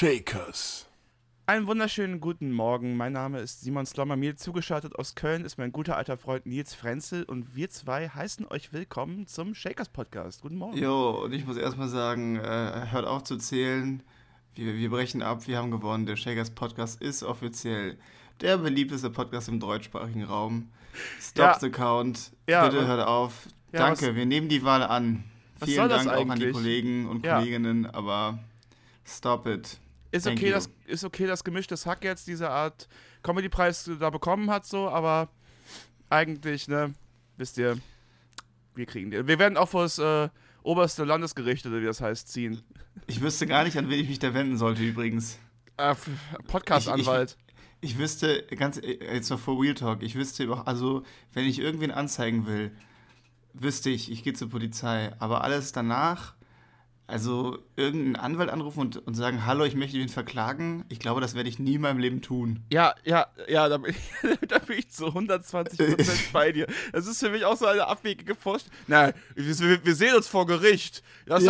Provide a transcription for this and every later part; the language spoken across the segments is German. Shakers. Einen wunderschönen guten Morgen, mein Name ist Simon Slommer, mir zugeschaltet aus Köln ist mein guter alter Freund Nils Frenzel und wir zwei heißen euch willkommen zum Shakers Podcast. Guten Morgen. Jo, und ich muss erstmal sagen, hört auf zu zählen, wir brechen ab, wir haben gewonnen, der Shakers Podcast ist offiziell der beliebteste Podcast im deutschsprachigen Raum. Stop the count, bitte hört auf, danke, wir nehmen die Wahl an. Vielen Dank auch an die Kollegen und Kolleginnen, aber stop it. Ist okay, dass Gemischtes Hack jetzt diese Art Comedy-Preis da bekommen hat, so, aber eigentlich, ne, wisst ihr, wir kriegen den. Wir werden auch vor das oberste Landesgericht, oder wie das heißt, ziehen. Ich wüsste gar nicht, an wen ich mich da wenden sollte, übrigens. Podcast-Anwalt. Ich wüsste, jetzt noch vor Real Talk, ich wüsste, also, wenn ich irgendwen anzeigen will, wüsste ich, ich gehe zur Polizei, aber alles danach. Also irgendeinen Anwalt anrufen und sagen, hallo, ich möchte ihn verklagen. Ich glaube, das werde ich nie in meinem Leben tun. Ja, da bin ich zu 120% bei dir. Das ist für mich auch so eine abwegige Vorstellung. Nein, wir sehen uns vor Gericht. Und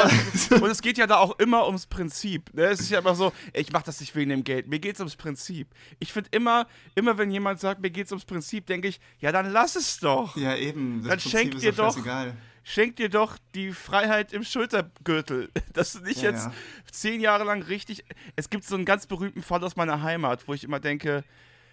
es geht ja da auch immer ums Prinzip. Ne? Es ist ja immer so, ich mache das nicht wegen dem Geld. Mir geht's ums Prinzip. Ich finde immer, wenn jemand sagt, mir geht's ums Prinzip, denke ich, ja, dann lass es doch. Ja, eben. Das dann Prinzip schenkt ist dir doch egal. Schenkt dir doch die Freiheit im Schultergürtel, dass du nicht jetzt 10 Jahre lang richtig... Es gibt so einen ganz berühmten Fall aus meiner Heimat, wo ich immer denke,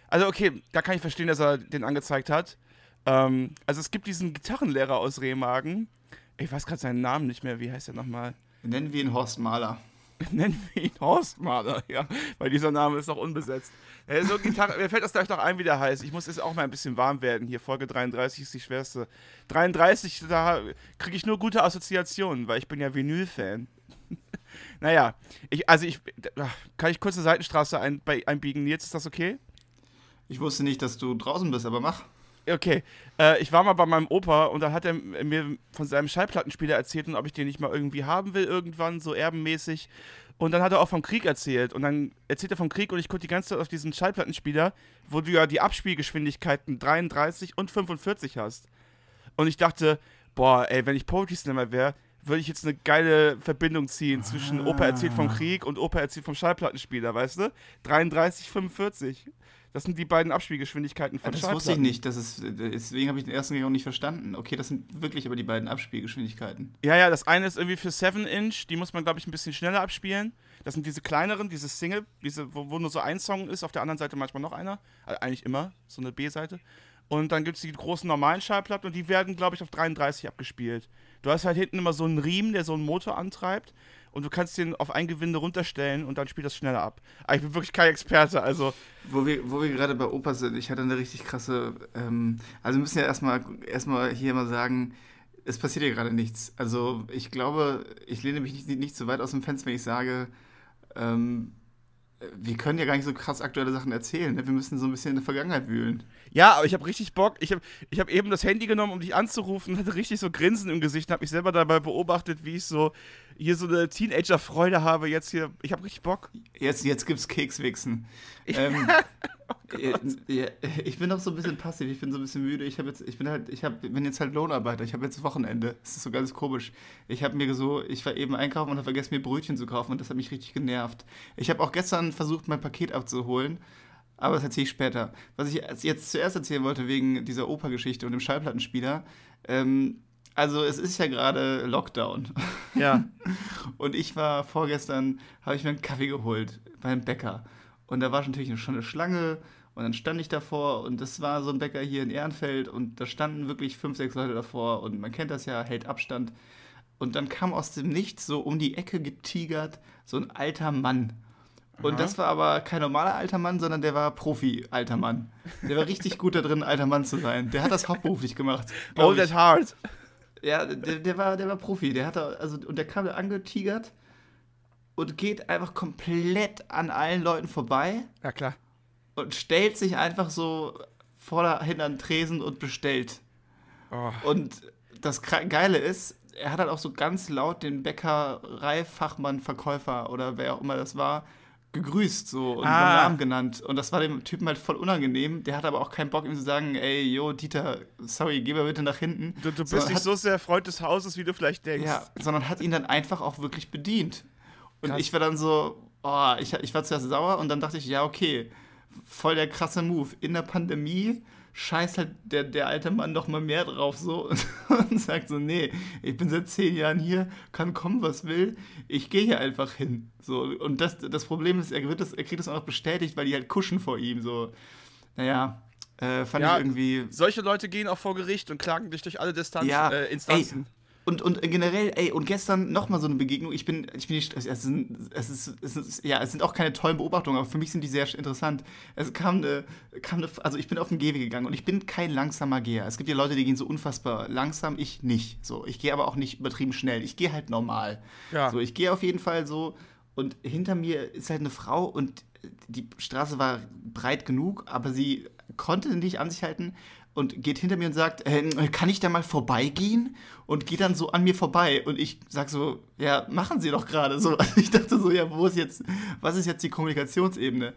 also okay, da kann ich verstehen, dass er den angezeigt hat. Also es gibt diesen Gitarrenlehrer aus Remagen, ich weiß gerade seinen Namen nicht mehr, wie heißt der nochmal? Nennen wir ihn Horst Mahler. Nennen wir ihn Horst Mahler, ja, weil dieser Name ist noch unbesetzt. So mir fällt das gleich noch ein, wie der heißt. Ich muss jetzt auch mal ein bisschen warm werden hier. Folge 33 ist die schwerste. 33, da kriege ich nur gute Assoziationen, weil ich bin ja Vinyl-Fan. Naja, kann ich kurz eine Seitenstraße einbiegen? Jetzt ist das okay? Ich wusste nicht, dass du draußen bist, aber mach. Okay, ich war mal bei meinem Opa und dann hat er mir von seinem Schallplattenspieler erzählt und ob ich den nicht mal irgendwie haben will irgendwann, so erbenmäßig. Und dann hat er auch vom Krieg erzählt und dann erzählt er vom Krieg und ich gucke die ganze Zeit auf diesen Schallplattenspieler, wo du ja die Abspielgeschwindigkeiten 33 und 45 hast. Und ich dachte, boah, ey, wenn ich Poetry Slammer wäre, würde ich jetzt eine geile Verbindung ziehen zwischen Opa erzählt vom Krieg und Opa erzählt vom Schallplattenspieler, weißt du? 33, 45. Das sind die beiden Abspielgeschwindigkeiten von Schallplatten. Das wusste ich nicht, deswegen habe ich den ersten Gang auch nicht verstanden. Okay, das sind wirklich aber die beiden Abspielgeschwindigkeiten. Ja, das eine ist irgendwie für 7-Inch, die muss man, glaube ich, ein bisschen schneller abspielen. Das sind diese kleineren, diese Single, wo nur so ein Song ist, auf der anderen Seite manchmal noch einer. Also eigentlich immer, so eine B-Seite. Und dann gibt es die großen normalen Schallplatten und die werden, glaube ich, auf 33 abgespielt. Du hast halt hinten immer so einen Riemen, der so einen Motor antreibt. Und du kannst den auf ein Gewinde runterstellen und dann spielt das schneller ab. Aber ich bin wirklich kein Experte, also... Wo wir gerade bei Opa sind, ich hatte eine richtig krasse... also wir müssen ja erstmal hier mal sagen, es passiert ja gerade nichts. Also ich glaube, ich lehne mich nicht so weit aus dem Fenster, wenn ich sage, wir können ja gar nicht so krass aktuelle Sachen erzählen. Wir müssen so ein bisschen in der Vergangenheit wühlen. Ja, aber ich habe richtig Bock. Ich hab eben das Handy genommen, um dich anzurufen, hatte richtig so Grinsen im Gesicht und habe mich selber dabei beobachtet, wie ich so hier so eine Teenager-Freude habe. Jetzt hier, ich habe richtig Bock. Jetzt gibt's Kekswichsen. Ich bin noch so ein bisschen passiv, ich bin so ein bisschen müde. Ich bin jetzt halt Lohnarbeiter, ich habe jetzt Wochenende. Das ist so ganz komisch. Ich war eben einkaufen und habe vergessen, mir Brötchen zu kaufen und das hat mich richtig genervt. Ich habe auch gestern versucht, mein Paket abzuholen, aber das erzähle ich später. Was ich jetzt zuerst erzählen wollte, wegen dieser Oper-Geschichte und dem Schallplattenspieler, also es ist ja gerade Lockdown. Ja. Und habe ich mir einen Kaffee geholt beim Bäcker. Und da war natürlich schon eine Schlange und dann stand ich davor und das war so ein Bäcker hier in Ehrenfeld und da standen wirklich 5, 6 Leute davor und man kennt das ja, hält Abstand. Und dann kam aus dem Nichts so um die Ecke getigert so ein alter Mann. Und das war aber kein normaler alter Mann, sondern der war Profi-alter Mann. Der war richtig gut da drin, alter Mann zu sein. Der hat das hauptberuflich gemacht. Old at heart. Ja, der war Profi. Der kam da angetigert. Und geht einfach komplett an allen Leuten vorbei. Ja, klar. Und stellt sich einfach so hinter den Tresen und bestellt. Oh. Und das Geile ist, er hat halt auch so ganz laut den Bäckereifachmann, Verkäufer oder wer auch immer das war, gegrüßt so und beim Namen genannt. Und das war dem Typen halt voll unangenehm. Der hat aber auch keinen Bock, ihm zu sagen, ey, yo, Dieter, sorry, geh mal bitte nach hinten. Du bist nicht so sehr Freund des Hauses, wie du vielleicht denkst. Ja, sondern hat ihn dann einfach auch wirklich bedient. Und krass. Ich war dann so, oh, ich war zuerst sauer und dann dachte ich, ja, okay, voll der krasse Move. In der Pandemie scheißt halt der alte Mann doch mal mehr drauf so und sagt so, nee, ich bin seit 10 Jahren hier, kann kommen, was will, ich gehe hier einfach hin. So, und das Problem ist, er kriegt das auch noch bestätigt, weil die halt kuschen vor ihm. So, naja, fand ich irgendwie... Solche Leute gehen auch vor Gericht und klagen dich durch alle Instanzen. Ey. Und generell, und gestern nochmal so eine Begegnung, es sind auch keine tollen Beobachtungen, aber für mich sind die sehr interessant. Es also ich bin auf den Gehweg gegangen und ich bin kein langsamer Geher. Es gibt ja Leute, die gehen so unfassbar langsam, ich nicht. So, ich gehe aber auch nicht übertrieben schnell, ich gehe halt normal. Ja. So, ich gehe auf jeden Fall so und hinter mir ist halt eine Frau und die Straße war breit genug, aber sie konnte nicht an sich halten. Und geht hinter mir und sagt, kann ich da mal vorbeigehen? Und geht dann so an mir vorbei. Und ich sag so, ja, machen Sie doch gerade so. Also ich dachte so, ja, was ist jetzt die Kommunikationsebene?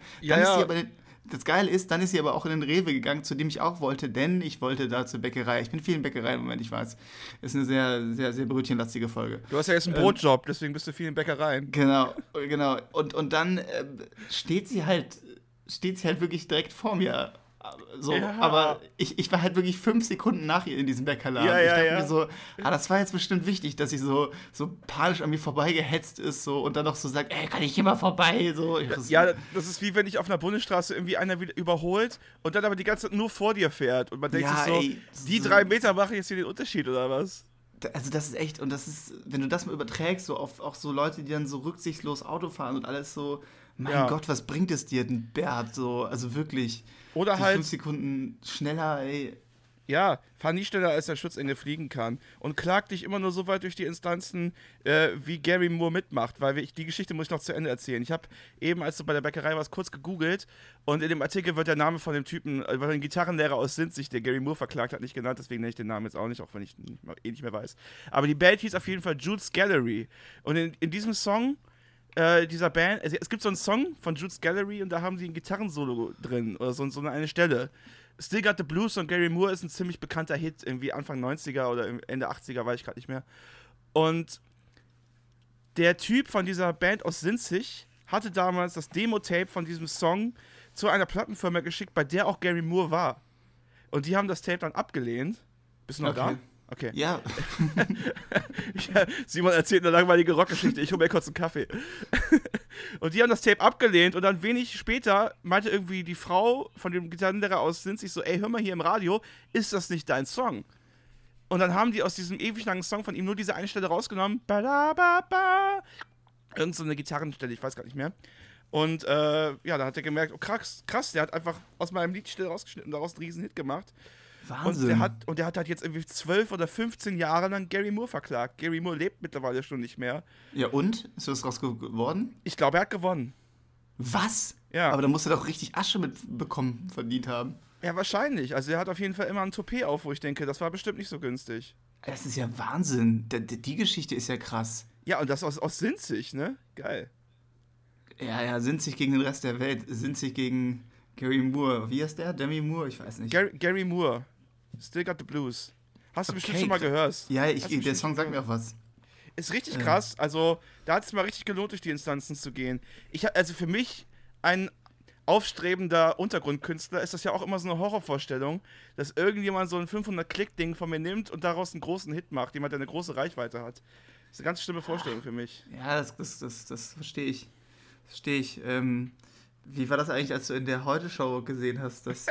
Das Geile ist, dann ist sie aber auch in den Rewe gegangen, zu dem ich auch wollte, denn ich wollte da zur Bäckerei. Ich bin vielen Bäckereien im Moment, ich weiß. Ist eine sehr, sehr, sehr brötchenlastige Folge. Du hast ja jetzt einen Brotjob, deswegen bist du viel in Bäckereien. Genau. Und dann steht sie halt wirklich direkt vor mir. So, ja. Aber ich war halt wirklich 5 Sekunden nach ihr in diesem Bäckerladen. Ja, ich dachte mir so, das war jetzt bestimmt wichtig, dass sie so panisch an mir vorbeigehetzt ist so, und dann noch so sagt, kann ich hier mal vorbei? So. Ja, das ist wie wenn dich auf einer Bundesstraße irgendwie einer wieder überholt und dann aber die ganze Zeit nur vor dir fährt. Und man denkt sich so, die 3 Meter machen jetzt hier den Unterschied, oder was? Also das ist echt, und das ist, wenn du das mal überträgst, so auf auch so Leute, die dann so rücksichtslos Auto fahren und alles so, mein Gott, was bringt es dir denn, Bert? So, also wirklich. Oder die halt 5 Sekunden schneller, Ja, fahr nie schneller, als der Schutzengel fliegen kann. Und klag dich immer nur so weit durch die Instanzen, wie Gary Moore mitmacht. Weil die Geschichte muss ich noch zu Ende erzählen. Ich habe eben, als du bei der Bäckerei warst, kurz gegoogelt. Und in dem Artikel wird der Name von dem Typen, weil ein Gitarrenlehrer aus Sinzig, der Gary Moore verklagt hat, nicht genannt. Deswegen nenne ich den Namen jetzt auch nicht, auch wenn ich nicht mehr weiß. Aber die Band hieß auf jeden Fall Jules Gallery. Und in diesem Song... dieser Band, also es gibt so einen Song von Jules Gallery und da haben sie ein Gitarrensolo drin oder so eine Stelle. Still Got the Blues von Gary Moore ist ein ziemlich bekannter Hit, irgendwie Anfang 90er oder Ende 80er, weiß ich gerade nicht mehr. Und der Typ von dieser Band aus Sinzig hatte damals das Demo-Tape von diesem Song zu einer Plattenfirma geschickt, bei der auch Gary Moore war. Und die haben das Tape dann abgelehnt. Bist du noch da? Okay. Ja. Simon erzählt eine langweilige Rockgeschichte. Ich hole mir kurz einen Kaffee. Und die haben das Tape abgelehnt und dann wenig später meinte irgendwie die Frau von dem Gitarrenlehrer aus Sinzig so, hör mal hier im Radio, ist das nicht dein Song? Und dann haben die aus diesem ewig langen Song von ihm nur diese eine Stelle rausgenommen. Irgend so eine Gitarrenstelle, ich weiß gar nicht mehr. Und dann hat er gemerkt, oh krass, der hat einfach aus meinem Lied die Stelle rausgeschnitten und daraus einen riesen Hit gemacht. Wahnsinn. Und der hat halt jetzt irgendwie 12 oder 15 Jahre lang Gary Moore verklagt. Gary Moore lebt mittlerweile schon nicht mehr. Ja, und? Ist das draus geworden? Ich glaube, er hat gewonnen. Was? Ja. Aber da muss er doch richtig Asche mitbekommen, verdient haben. Ja, wahrscheinlich. Also er hat auf jeden Fall immer ein Toupet auf, wo ich denke, das war bestimmt nicht so günstig. Das ist ja Wahnsinn. Die Geschichte ist ja krass. Ja, und das aus Sinzig, ne? Geil. Ja, Sinzig gegen den Rest der Welt. Sinzig gegen Gary Moore. Wie heißt der? Demi Moore? Ich weiß nicht. Gary Moore. Still Got the Blues. Hast du bestimmt schon mal gehört. Ja, der Song sagt mir auch was. Ist richtig krass. Also, da hat es mal richtig gelohnt, durch die Instanzen zu gehen. Also für mich, ein aufstrebender Untergrundkünstler, ist das ja auch immer so eine Horrorvorstellung, dass irgendjemand so ein 500-Klick-Ding von mir nimmt und daraus einen großen Hit macht. Jemand, der eine große Reichweite hat. Das ist eine ganz schlimme Vorstellung für mich. Ja, das verstehe ich. Wie war das eigentlich, als du in der Heute-Show gesehen hast, dass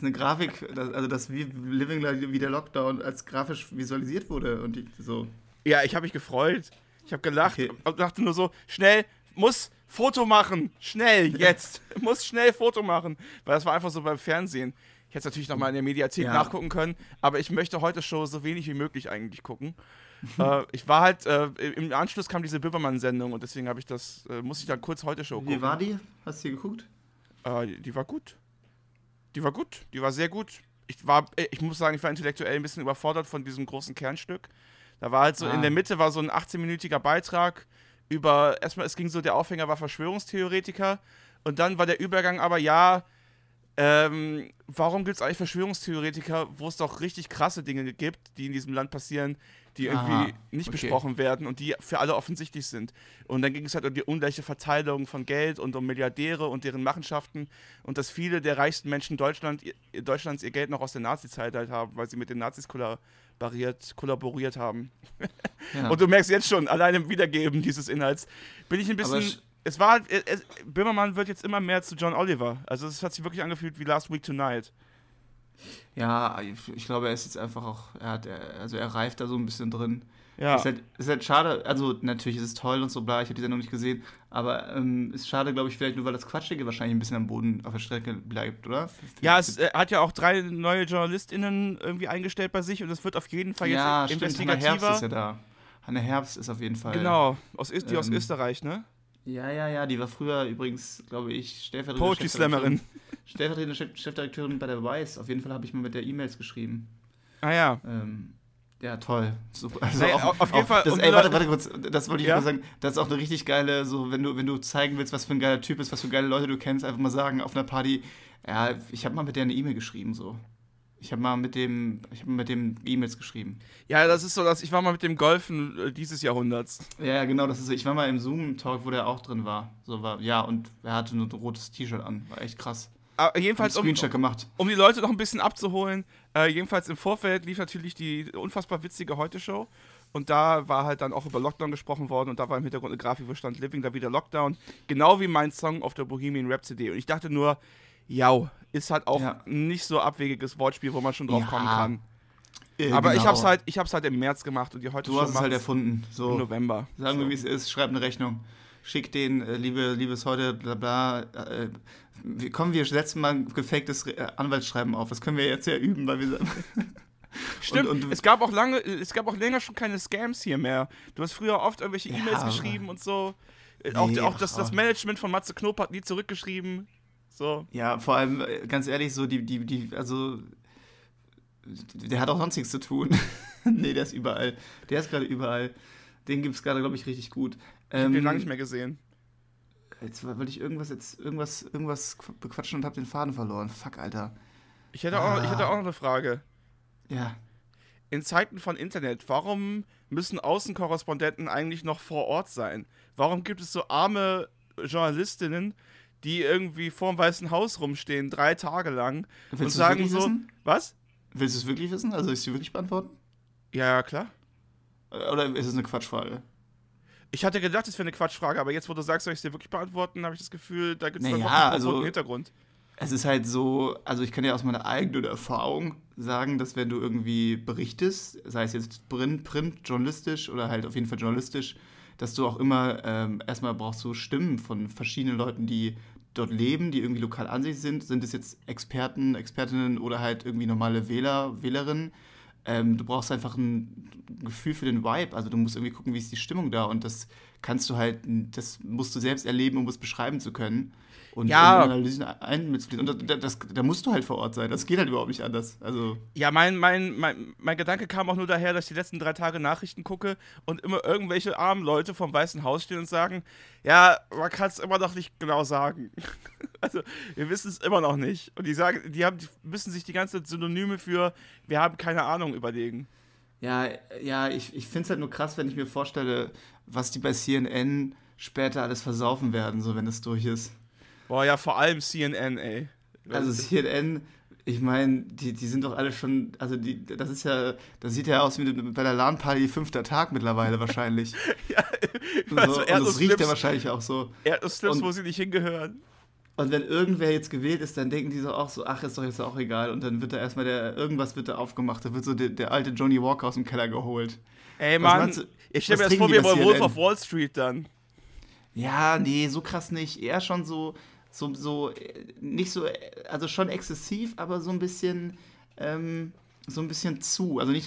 eine Grafik, also dass wir Living wie der Lockdown als grafisch visualisiert wurde und so. Ja, ich habe mich gefreut. Ich habe gelacht und dachte nur so, schnell, muss Foto machen. Schnell, jetzt. Muss schnell Foto machen. Weil das war einfach so beim Fernsehen. Ich hätte es natürlich nochmal in der Mediathek nachgucken können, aber ich möchte Heute-Show so wenig wie möglich eigentlich gucken. Ich war halt, im Anschluss kam diese Böhmermann-Sendung und deswegen habe ich musste ich dann kurz Heute-Show gucken. Wie war die? Hast du die geguckt? Die war gut. Die war sehr gut. Ich muss sagen, ich war intellektuell ein bisschen überfordert von diesem großen Kernstück. Da war halt so, in der Mitte war so ein 18-minütiger Beitrag über, erstmal, es ging so, der Aufhänger war Verschwörungstheoretiker und dann war der Übergang aber, Warum gibt es eigentlich Verschwörungstheoretiker, wo es doch richtig krasse Dinge gibt, die in diesem Land passieren, die irgendwie nicht besprochen werden und die für alle offensichtlich sind. Und dann ging es halt um die ungleiche Verteilung von Geld und um Milliardäre und deren Machenschaften und dass viele der reichsten Menschen Deutschlands ihr Geld noch aus der Nazi-Zeit halt haben, weil sie mit den Nazis kollaboriert haben. Ja. Und du merkst jetzt schon, allein im Wiedergeben dieses Inhalts bin ich ein bisschen... Böhmermann wird jetzt immer mehr zu John Oliver. Also es hat sich wirklich angefühlt wie Last Week Tonight. Ja, ich glaube, er ist jetzt einfach auch, er reift da so ein bisschen drin. Ja. Ist halt schade, also natürlich ist es toll und so bla, ich habe die Sendung nicht gesehen, aber ist schade, glaube ich, vielleicht nur, weil das Quatschige wahrscheinlich ein bisschen am Boden auf der Strecke bleibt, oder? Ja, es hat ja auch 3 neue JournalistInnen irgendwie eingestellt bei sich und es wird auf jeden Fall jetzt investigativer. Hanna Herbst ist ja da. Hanna Herbst ist auf jeden Fall. Genau, aus Österreich, ne? Ja, die war früher übrigens, glaube ich, stellvertretende Chefredakteurin bei der Vice. Auf jeden Fall habe ich mal mit der E-Mails geschrieben. Ah ja. Ja, toll. Super. Also hey, auf jeden Fall. Warte kurz, das wollte ich mal sagen. Das ist auch eine richtig geile, so wenn du zeigen willst, was für ein geiler Typ ist, was für geile Leute du kennst, einfach mal sagen auf einer Party, ja, ich habe mal mit der eine E-Mail geschrieben, so. Ich habe mit dem E-Mails geschrieben. Ja, das ist so, dass ich war mal mit dem Golfen dieses Jahrhunderts. Ja, genau, das ist so. Ich war mal im Zoom-Talk, wo der auch drin war. Und er hatte ein rotes T-Shirt an. War echt krass. Aber jedenfalls, um die Leute noch ein bisschen abzuholen, jedenfalls im Vorfeld lief natürlich die unfassbar witzige Heute-Show. Und da war halt dann auch über Lockdown gesprochen worden und da war im Hintergrund eine Grafik, wo stand Living da wieder Lockdown. Genau wie mein Song auf der Bohemian Rhapsody. Und ich dachte nur, ist halt auch nicht so abwegiges Wortspiel, wo man schon drauf kommen kann. Aber genau. Ich hab's halt im März gemacht und die heute schon. Du hast es halt erfunden. So im November. Sagen wir, wie es ist, schreib eine Rechnung. Schick den, liebes heute, bla bla. Wir setzen mal ein gefaktes Anwaltsschreiben auf. Das können wir jetzt ja üben, weil wir. Stimmt, und es gab auch länger schon keine Scams hier mehr. Du hast früher oft irgendwelche E-Mails geschrieben und so. Auch das Management von Matze Knob hat nie zurückgeschrieben. So. Ja, vor allem, ganz ehrlich, so der hat auch sonst nichts zu tun. Nee, der ist überall. Der ist gerade überall. Den gibt's gerade, glaube ich, richtig gut. Ich hab den lange nicht mehr gesehen. Jetzt wollte ich irgendwas bequatschen und hab den Faden verloren. Fuck, Alter. Ich hätte auch noch eine Frage. Ja. In Zeiten von Internet, warum müssen Außenkorrespondenten eigentlich noch vor Ort sein? Warum gibt es so arme Journalistinnen, die irgendwie vorm Weißen Haus rumstehen, 3 Tage lang und sagen so, wissen? Was? Willst du es wirklich wissen? Also, willst du wirklich beantworten? Ja, klar. Oder ist es eine Quatschfrage? Ich hatte gedacht, es wäre eine Quatschfrage, aber jetzt, wo du sagst, soll ich es dir wirklich beantworten, habe ich das Gefühl, da gibt es einen Hintergrund. Es ist halt so, also ich kann ja aus meiner eigenen Erfahrung sagen, dass wenn du irgendwie berichtest, sei es jetzt print, journalistisch oder halt auf jeden Fall journalistisch, dass du auch immer erstmal brauchst du Stimmen von verschiedenen Leuten, die dort leben, die irgendwie lokal ansässig sind. Sind es jetzt Experten, Expertinnen oder halt irgendwie normale Wähler, Wählerinnen? Du brauchst einfach ein Gefühl für den Vibe. Also du musst irgendwie gucken, wie ist die Stimmung da. Und das kannst du halt, das musst du selbst erleben, um es beschreiben zu können. Und Analysen einzubinden. Und da musst du halt vor Ort sein. Das geht halt überhaupt nicht anders. Also ja, mein Gedanke kam auch nur daher, dass ich die letzten 3 Tage Nachrichten gucke und immer irgendwelche armen Leute vom Weißen Haus stehen und sagen, ja, man kann es immer noch nicht genau sagen. Also, wir wissen es immer noch nicht. Und die sagen, die müssen sich die ganze Synonyme für wir haben keine Ahnung überlegen. Ja, ich finde es halt nur krass, wenn ich mir vorstelle, was die bei CNN später alles versaufen werden, so wenn es durch ist. Boah, ja, vor allem CNN, ey. Also CNN, ich meine, die sind doch alle schon, also das sieht ja aus wie bei der LAN-Party 5. Tag mittlerweile wahrscheinlich. Ja, also und das riecht ja wahrscheinlich auch so. Erdnussflips, wo sie nicht hingehören. Und wenn irgendwer jetzt gewählt ist, dann denken die so auch so, ach, ist doch jetzt auch egal. Und dann wird da erstmal irgendwas aufgemacht. Da wird so der alte Johnny Walker aus dem Keller geholt. Ey, Mann, ich stelle mir das vor, wir wollen Wolf of Wall Street dann. Ja, nee, so krass nicht. Eher schon so nicht so, also schon exzessiv, aber so ein bisschen zu. Also nicht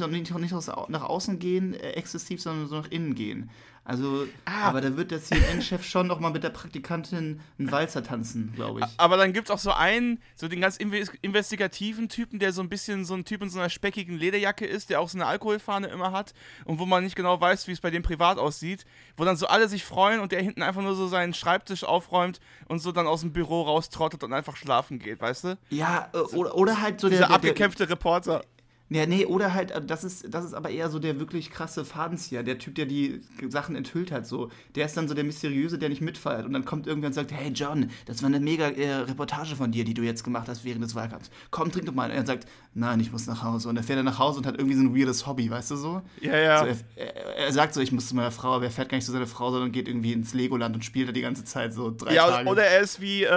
nach außen gehen exzessiv, sondern so nach innen gehen. Also, aber da wird der CNN-Chef schon nochmal mit der Praktikantin einen Walzer tanzen, glaube ich. Aber dann gibt es auch so einen, so den ganz investigativen Typen, der so ein bisschen so ein Typ in so einer speckigen Lederjacke ist, der auch so eine Alkoholfahne immer hat und wo man nicht genau weiß, wie es bei dem privat aussieht, wo dann so alle sich freuen und der hinten einfach nur so seinen Schreibtisch aufräumt und so dann aus dem Büro raustrottet und einfach schlafen geht, weißt du? Ja, oder halt so dieser abgekämpfte Reporter. Ja, nee, oder halt, das ist aber eher so der wirklich krasse Fadenzieher, der Typ, der die Sachen enthüllt hat, so. Der ist dann so der Mysteriöse, der nicht mitfeiert und dann kommt irgendwer und sagt, hey John, das war eine mega Reportage von dir, die du jetzt gemacht hast während des Wahlkampfs. Komm, trink doch mal. Und er sagt, nein, ich muss nach Hause. Und er fährt dann nach Hause und hat irgendwie so ein weirdes Hobby, weißt du so? Ja, ja. So, er sagt so, ich muss zu meiner Frau, aber er fährt gar nicht zu seiner Frau, sondern geht irgendwie ins Legoland und spielt da die ganze Zeit so 3 Tage. Ja, oder er ist wie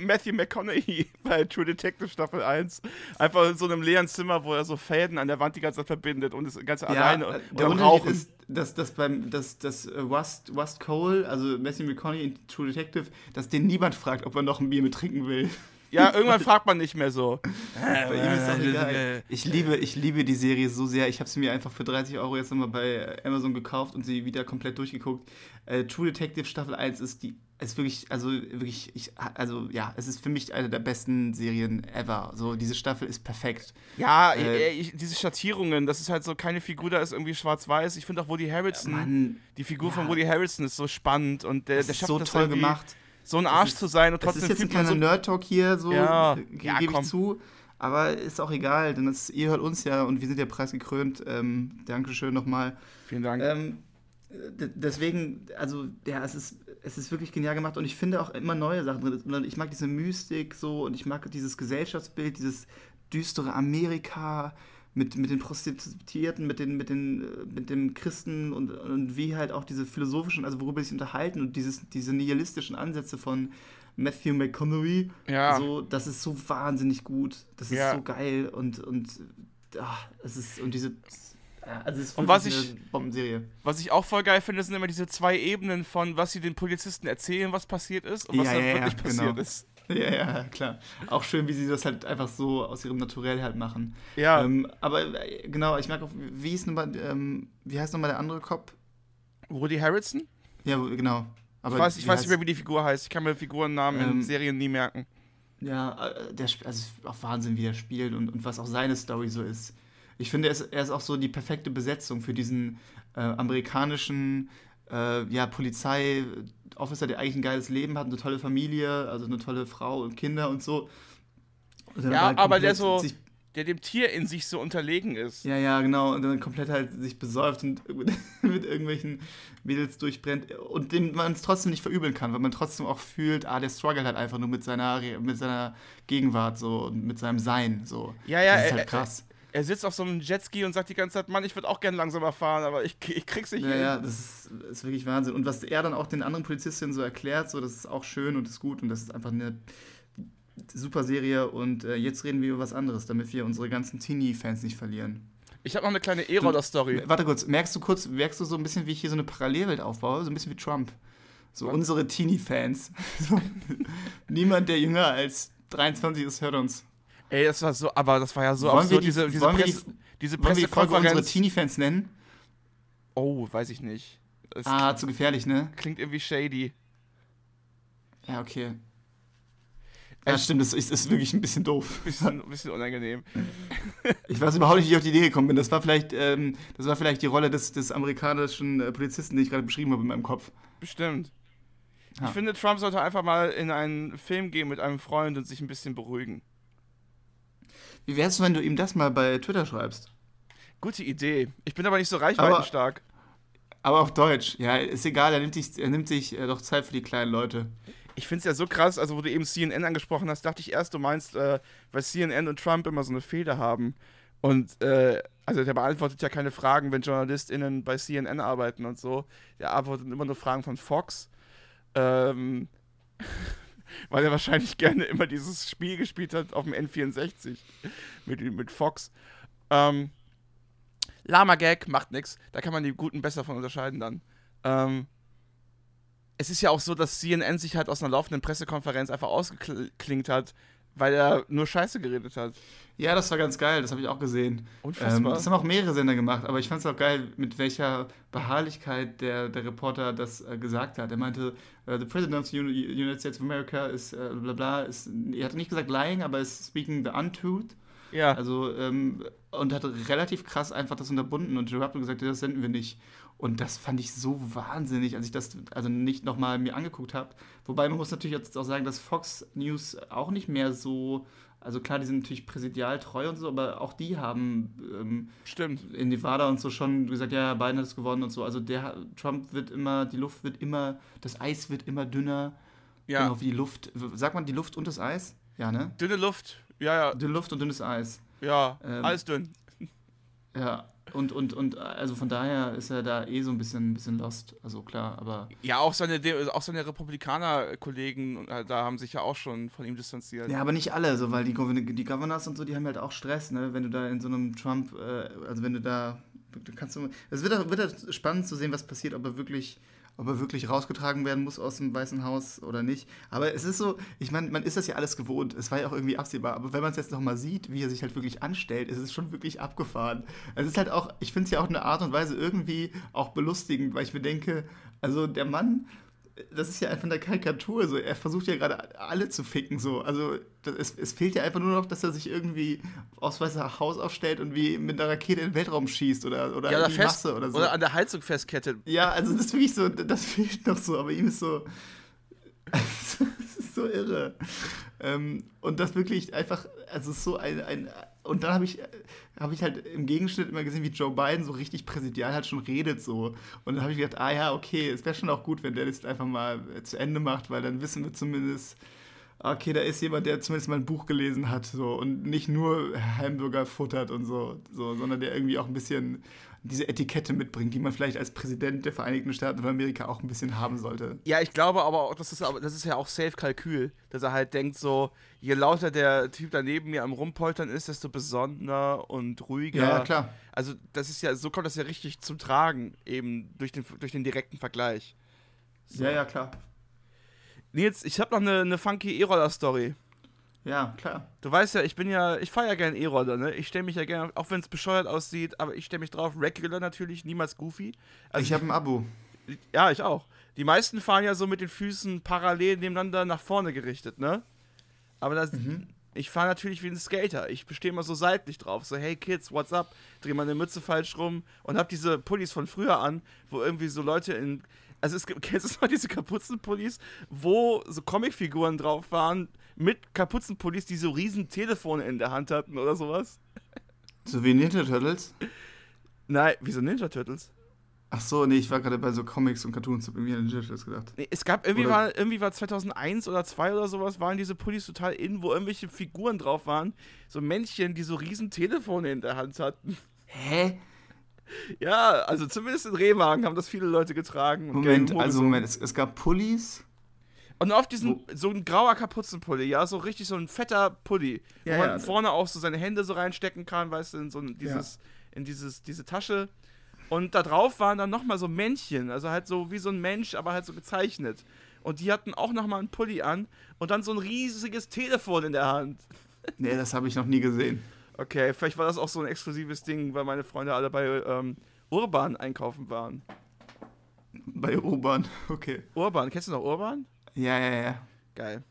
Matthew McConaughey bei True Detective Staffel 1. Einfach in so einem leeren Zimmer, wo er so Fäden an der Wand die ganze Zeit verbindet und das ganze alleine und Rauchen. Ist, dass Rust Cole, also Matthew McConaughey in True Detective, dass den niemand fragt, ob er noch ein Bier mit trinken will. Ja, irgendwann fragt man nicht mehr so. Bei ihm ist das egal. Ich liebe die Serie so sehr. Ich habe sie mir einfach für 30 € jetzt nochmal bei Amazon gekauft und sie wieder komplett durchgeguckt. True Detective Staffel 1 ist wirklich, es ist für mich eine der besten Serien ever. So, diese Staffel ist perfekt. Ja, diese Schattierungen, das ist halt so, keine Figur da ist irgendwie schwarz-weiß. Ich finde auch Woody Harrelson, die Figur von Woody Harrelson ist so spannend und der schafft so das toll gemacht. So ein Arsch zu sein und trotzdem. Das ist jetzt ein kleiner so Nerd-Talk hier, so gebe ich zu. Aber ist auch egal, denn ihr hört uns ja und wir sind ja preisgekrönt. Dankeschön nochmal. Vielen Dank. Deswegen, also, ja, es ist wirklich genial gemacht und ich finde auch immer neue Sachen drin. Ich mag diese Mystik so und ich mag dieses Gesellschaftsbild, dieses düstere Amerika. Mit den Prostituierten, mit den Christen und wie halt auch diese philosophischen, also worüber sie sich unterhalten und diese nihilistischen Ansätze von Matthew McConaughey, so, das ist so wahnsinnig gut, das ist so geil es ist eine Bombenserie. Was ich auch voll geil finde, sind immer diese 2 Ebenen von, was sie den Polizisten erzählen, was passiert ist und was dann wirklich passiert ist. Ja, klar. Auch schön, wie sie das halt einfach so aus ihrem Naturell halt machen. Ja. Aber ich merke auch, wie heißt nochmal der andere Cop? Woody Harrelson? Ja, genau. Aber ich weiß nicht mehr, wie die Figur heißt. Ich kann mir Figurennamen in Serien nie merken. Ja, also auch Wahnsinn, wie der spielt und was auch seine Story so ist. Ich finde, er ist auch so die perfekte Besetzung für diesen amerikanischen Polizei-Officer, der eigentlich ein geiles Leben hat, eine tolle Familie, also eine tolle Frau und Kinder und so. Und halt aber der dem Tier in sich so unterlegen ist. Ja, genau. Und dann komplett halt sich besäuft und mit irgendwelchen Mädels durchbrennt. Und dem man es trotzdem nicht verübeln kann, weil man trotzdem auch fühlt, der struggelt halt einfach nur mit seiner Gegenwart so und mit seinem Sein so. Ja, das ist halt krass. Er sitzt auf so einem Jetski und sagt die ganze Zeit, Mann, ich würde auch gerne langsamer fahren, aber ich krieg's nicht hin. Ja, das ist wirklich Wahnsinn. Und was er dann auch den anderen Polizistinnen so erklärt, so, das ist auch schön und ist gut und das ist einfach eine super Serie. Und jetzt reden wir über was anderes, damit wir unsere ganzen Teenie-Fans nicht verlieren. Ich habe noch eine kleine E-Roller-Story. Warte kurz, merkst du so ein bisschen, wie ich hier so eine Parallelwelt aufbaue? So ein bisschen wie Trump. So Mann. Unsere Teenie-Fans. Niemand, der jünger als 23 ist, hört uns. Ey, das war so, aber das war ja so absurd, diese Pressekonferenz. Wollen wir unsere Teenie-Fans nennen? Oh, weiß ich nicht. Zu gefährlich, ne? Klingt irgendwie shady. Ja, okay. Ja, stimmt, das ist wirklich ein bisschen doof. Ein bisschen unangenehm. Ich weiß überhaupt nicht, wie ich auf die Idee gekommen bin. Das war vielleicht die Rolle des amerikanischen Polizisten, den ich gerade beschrieben habe in meinem Kopf. Bestimmt. Ja. Ich finde, Trump sollte einfach mal in einen Film gehen mit einem Freund und sich ein bisschen beruhigen. Wie wär's, wenn du ihm das mal bei Twitter schreibst? Gute Idee. Ich bin aber nicht so reichweitenstark. Aber auf Deutsch. Ja, ist egal. Er nimmt sich doch Zeit für die kleinen Leute. Ich find's ja so krass, also wo du eben CNN angesprochen hast, dachte ich erst, du meinst, weil CNN und Trump immer so eine Fehde haben. Und, also der beantwortet ja keine Fragen, wenn JournalistInnen bei CNN arbeiten und so. Der antwortet immer nur Fragen von Fox. Weil er wahrscheinlich gerne immer dieses Spiel gespielt hat auf dem N64 mit Fox. Lama-Gag macht nix. Da kann man die Guten besser von unterscheiden dann. Es ist ja auch so, dass CNN sich halt aus einer laufenden Pressekonferenz einfach ausgeklingt hat, weil er nur Scheiße geredet hat. Ja, das war ganz geil, das habe ich auch gesehen. Das haben auch mehrere Sender gemacht, aber ich fand es auch geil, mit welcher Beharrlichkeit der Reporter das gesagt hat. Er meinte, the President of the United States of America is bla bla, er hat nicht gesagt lying, aber ist speaking the untruth. Ja. Also, und hat relativ krass einfach das unterbunden und Joe Rogan gesagt, das senden wir nicht. Und das fand ich so wahnsinnig, als ich das also nicht nochmal mir angeguckt habe. Wobei man muss natürlich jetzt auch sagen, dass Fox News auch nicht mehr so, also klar, die sind natürlich präsidial treu und so, aber auch die haben in Nevada und so schon gesagt, ja, Biden hat es gewonnen und so. Also Trump wird immer, die Luft wird immer, das Eis wird immer dünner. Ja. Genau wie die Luft. Sagt man die Luft und das Eis? Ja, ne? Dünne Luft. Ja, ja. Dünne Luft und dünnes Eis. Ja, alles dünn. Ja, und also von daher ist er da eh so ein bisschen lost, also klar, aber... Ja, auch seine Republikaner-Kollegen, da haben sich ja auch schon von ihm distanziert. Ja, aber nicht alle, so, weil die Governors und so, die haben halt auch Stress, ne, wenn du da in so einem Trump, es wird spannend zu sehen, was passiert, ob er wirklich rausgetragen werden muss aus dem Weißen Haus oder nicht. Aber es ist so, ich meine, man ist das ja alles gewohnt. Es war ja auch irgendwie absehbar. Aber wenn man es jetzt nochmal sieht, wie er sich halt wirklich anstellt, ist es schon wirklich abgefahren. Es ist halt auch, ich finde es ja auch eine Art und Weise irgendwie auch belustigend, weil ich mir denke, also der Mann, das ist ja einfach eine Karikatur. So. Er versucht ja gerade alle zu ficken. So. Also es fehlt ja einfach nur noch, dass er sich irgendwie aufs Weiße Haus aufstellt und wie mit einer Rakete in den Weltraum schießt oder ja, an die Masse oder so. Oder an der Heizung festkettet. Ja, also das ist wirklich so, das fehlt noch so, aber ihm ist so. Also, das ist so irre. Und das wirklich einfach, also es ist so ein und dann habe ich halt im Gegenschnitt immer gesehen, wie Joe Biden so richtig präsidial halt schon redet so. Und dann habe ich gedacht, ah ja, okay, es wäre schon auch gut, wenn der das einfach mal zu Ende macht, weil dann wissen wir zumindest, okay, da ist jemand, der zumindest mal ein Buch gelesen hat so und nicht nur Hamburger futtert und so, sondern der irgendwie auch ein bisschen diese Etikette mitbringt, die man vielleicht als Präsident der Vereinigten Staaten von Amerika auch ein bisschen haben sollte. Ja, ich glaube aber auch, das ist ja auch Safe-Kalkül, dass er halt denkt so, je lauter der Typ daneben mir am Rumpoltern ist, desto besonderer und ruhiger. Ja, klar. Also das ist ja, so kommt das ja richtig zum Tragen, eben durch den direkten Vergleich. So. Ja, ja, klar. Nils, ich habe noch eine funky E-Roller-Story. Ja, klar. Du weißt ja, ich fahre ja gerne E-Roller, ne? Ich stelle mich ja gerne, auch wenn es bescheuert aussieht, aber ich stelle mich drauf. Regular natürlich, niemals Goofy. Also ich habe ein Abo. Ja, ich auch. Die meisten fahren ja so mit den Füßen parallel nebeneinander nach vorne gerichtet, ne? Aber ich fahre natürlich wie ein Skater. Ich bestehe immer so seitlich drauf. So, hey Kids, what's up? Dreh mal eine Mütze falsch rum und hab diese Pullis von früher an, wo irgendwie so Leute in. Also kennst du noch diese Kapuzenpullis, wo so Comicfiguren drauf waren, mit Kapuzenpullis, die so riesen Telefone in der Hand hatten oder sowas. So wie Ninja Turtles? Nein, wieso Ninja Turtles? Ach so, nee, ich war gerade bei so Comics und Cartoons, hab irgendwie an Ninja Turtles gedacht. Nee, es gab, irgendwie war 2001 oder 2002 oder sowas, waren diese Pullis total in, wo irgendwelche Figuren drauf waren. So Männchen, die so riesen Telefone in der Hand hatten. Hä? Ja, also zumindest in Remagen haben das viele Leute getragen. Moment, es gab Pullis. Und auf diesen, so ein grauer Kapuzenpulli, ja, so richtig so ein fetter Pulli, ja, wo man vorne auch so seine Hände so reinstecken kann, weißt du, in diese Tasche. Und da drauf waren dann nochmal so Männchen, also halt so wie so ein Mensch, aber halt so gezeichnet. Und die hatten auch nochmal einen Pulli an und dann so ein riesiges Telefon in der Hand. Nee, das habe ich noch nie gesehen. Okay, vielleicht war das auch so ein exklusives Ding, weil meine Freunde alle bei Urban einkaufen waren. Bei Urban, okay. Urban, kennst du noch Urban? Ja, ja, ja. Geil.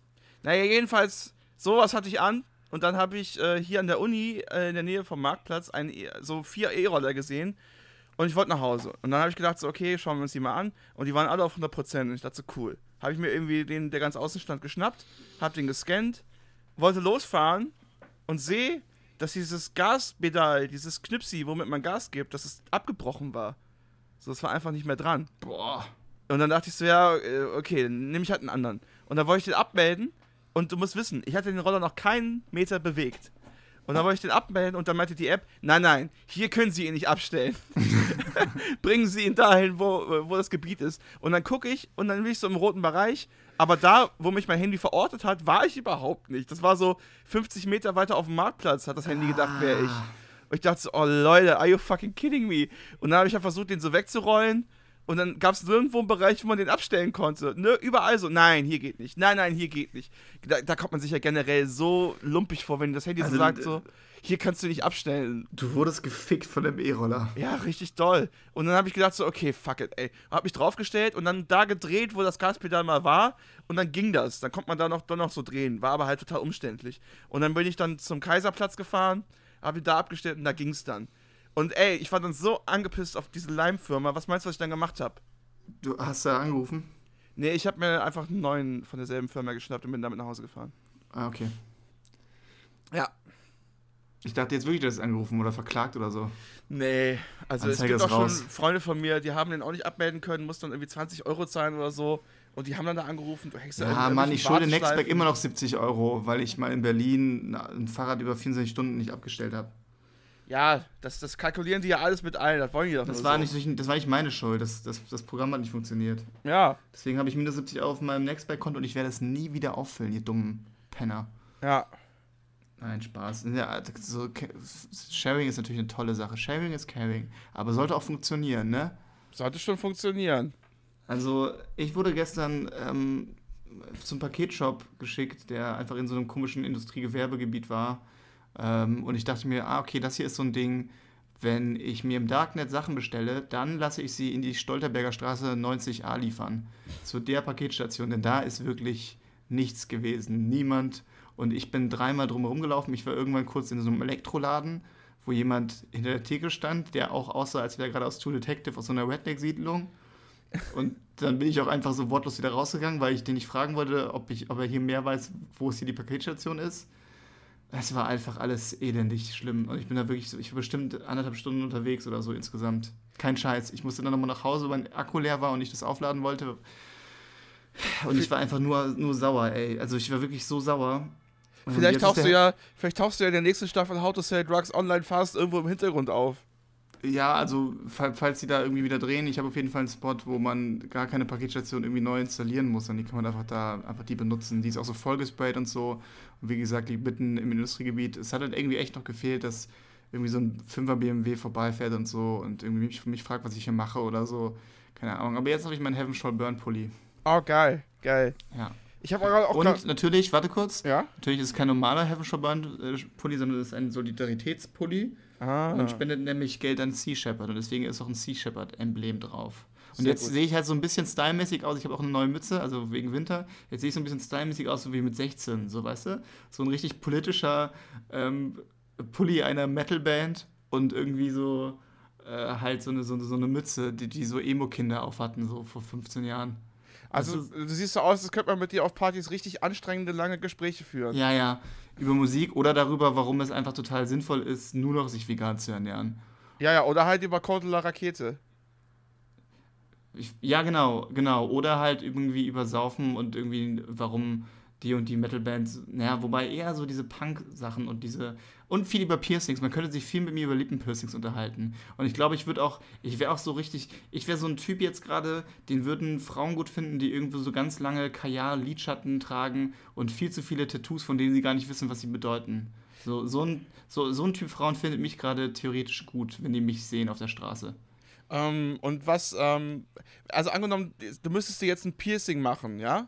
Naja, jedenfalls, sowas hatte ich an und dann habe ich hier an der Uni in der Nähe vom Marktplatz so 4 E-Roller gesehen und ich wollte nach Hause. Und dann habe ich gedacht, so, okay, schauen wir uns die mal an und die waren alle auf 100% und ich dachte, so cool. Habe ich mir irgendwie der ganze Außenstand geschnappt, habe den gescannt, wollte losfahren und sehe, dass dieses Gaspedal, dieses Knipsi, womit man Gas gibt, dass es abgebrochen war. So, es war einfach nicht mehr dran. Boah. Und dann dachte ich so, ja, okay, dann nehme ich halt einen anderen. Und dann wollte ich den abmelden und du musst wissen, ich hatte den Roller noch keinen Meter bewegt. Und dann wollte ich den abmelden und dann meinte die App, nein, hier können Sie ihn nicht abstellen. Bringen Sie ihn dahin, wo das Gebiet ist. Und dann gucke ich und dann bin ich so im roten Bereich. Aber da, wo mich mein Handy verortet hat, war ich überhaupt nicht. Das war so 50 Meter weiter auf dem Marktplatz, hat das Handy gedacht, wäre ich. Und ich dachte so, oh Leute, are you fucking kidding me? Und dann habe ich halt versucht, den so wegzurollen. Und dann gab es nirgendwo einen Bereich, wo man den abstellen konnte. Ne, überall so, nein, hier geht nicht. Nein, hier geht nicht. Da kommt man sich ja generell so lumpig vor, wenn das Handy also, so sagt, so, hier kannst du nicht abstellen. Du wurdest gefickt von dem E-Roller. Ja, richtig doll. Und dann habe ich gedacht so, okay, fuck it, ey. Hab mich draufgestellt und dann da gedreht, wo das Gaspedal mal war. Und dann ging das. Dann konnte man da noch so drehen. War aber halt total umständlich. Und dann bin ich dann zum Kaiserplatz gefahren, habe da abgestellt und da ging es dann. Und ey, ich war dann so angepisst auf diese Leimfirma. Was meinst du, was ich dann gemacht habe? Du hast da angerufen? Nee, ich habe mir einfach einen neuen von derselben Firma geschnappt und bin damit nach Hause gefahren. Ah, okay. Ja. Ich dachte jetzt wirklich, du hast angerufen oder verklagt oder so. Nee, also Anzeige, es gibt auch raus. Schon Freunde von mir, die haben den auch nicht abmelden können, mussten dann irgendwie 20 Euro zahlen oder so. Und die haben dann da angerufen, du hängst da irgendwie. Ja, Mann, ich schulde Nextback immer noch 70 Euro, weil ich mal in Berlin ein Fahrrad über 24 Stunden nicht abgestellt habe. Ja, das kalkulieren die ja alles mit ein, das wollen die doch das war so. Das war nicht meine Schuld, das Programm hat nicht funktioniert. Ja. Deswegen habe ich minus 70 auf meinem Nextback-Konto und ich werde es nie wieder auffüllen, ihr dummen Penner. Ja. Nein, Spaß. Ja, so, Sharing ist natürlich eine tolle Sache. Sharing ist caring. Aber sollte auch funktionieren, ne? Sollte schon funktionieren. Also, ich wurde gestern zum Paketshop geschickt, der einfach in so einem komischen Industriegewerbegebiet war. Und ich dachte mir, okay, das hier ist so ein Ding, wenn ich mir im Darknet Sachen bestelle, dann lasse ich sie in die Stolterberger Straße 90a liefern, zu der Paketstation, denn da ist wirklich nichts gewesen, niemand. Und ich bin dreimal drumherum gelaufen, ich war irgendwann kurz in so einem Elektroladen, wo jemand hinter der Theke stand, der auch aussah, als wäre er gerade aus True Detective, aus so einer Redneck-Siedlung. Und dann bin ich auch einfach so wortlos wieder rausgegangen, weil ich den nicht fragen wollte, ob er hier mehr weiß, wo es hier die Paketstation ist. Es war einfach alles elendig schlimm. Und ich bin da wirklich so, ich war bestimmt 1,5 Stunden unterwegs oder so insgesamt. Kein Scheiß. Ich musste dann nochmal nach Hause, weil mein Akku leer war und ich das aufladen wollte. Und ich war einfach nur sauer, ey. Also ich war wirklich so sauer. Vielleicht tauchst du ja in der nächsten Staffel How to Sell Drugs Online Fast irgendwo im Hintergrund auf. Ja, also falls die da irgendwie wieder drehen, ich habe auf jeden Fall einen Spot, wo man gar keine Paketstation irgendwie neu installieren muss, und die kann man einfach die benutzen. Die ist auch so vollgesprayt und so. Und wie gesagt, liegt mitten im Industriegebiet. Es hat halt irgendwie echt noch gefehlt, dass irgendwie so ein 5er BMW vorbeifährt und so und irgendwie mich fragt, was ich hier mache oder so. Keine Ahnung. Aber jetzt habe ich meinen Heaven Shall Burn Pulli. Oh, geil. Ja. Ich habe auch und natürlich, warte kurz. Ja? Natürlich ist es kein normaler Heaven Shall Burn Pulli, sondern es ist ein Solidaritätspulli. Ah. Und spendet nämlich Geld an Sea Shepherd. Und deswegen ist auch ein Sea Shepherd-Emblem drauf. Und jetzt sehe ich halt so ein bisschen stylmäßig aus. Ich habe auch eine neue Mütze, also wegen Winter. Jetzt sehe ich so ein bisschen stylmäßig aus, so wie mit 16, so, weißt du? So ein richtig politischer Pulli einer Metalband und irgendwie so halt so eine Mütze, die so Emo-Kinder auf hatten, so vor 15 Jahren. Also du siehst so aus, als könnte man mit dir auf Partys richtig anstrengende, lange Gespräche führen. Ja, über Musik oder darüber, warum es einfach total sinnvoll ist, nur noch sich vegan zu ernähren. Ja, oder halt über Code la Rakete. Genau. Oder halt irgendwie über Saufen und irgendwie, warum die und die Metalbands, naja, wobei eher so diese Punk-Sachen und viel über Piercings. Man könnte sich viel mit mir über Lippenpiercings unterhalten. Und ich glaube, ich wäre so ein Typ jetzt gerade, den würden Frauen gut finden, die irgendwo so ganz lange Kajal-Lidschatten tragen und viel zu viele Tattoos, von denen sie gar nicht wissen, was sie bedeuten. So ein Typ Frauen findet mich gerade theoretisch gut, wenn die mich sehen auf der Straße. Und was, also angenommen, du müsstest dir jetzt ein Piercing machen, ja?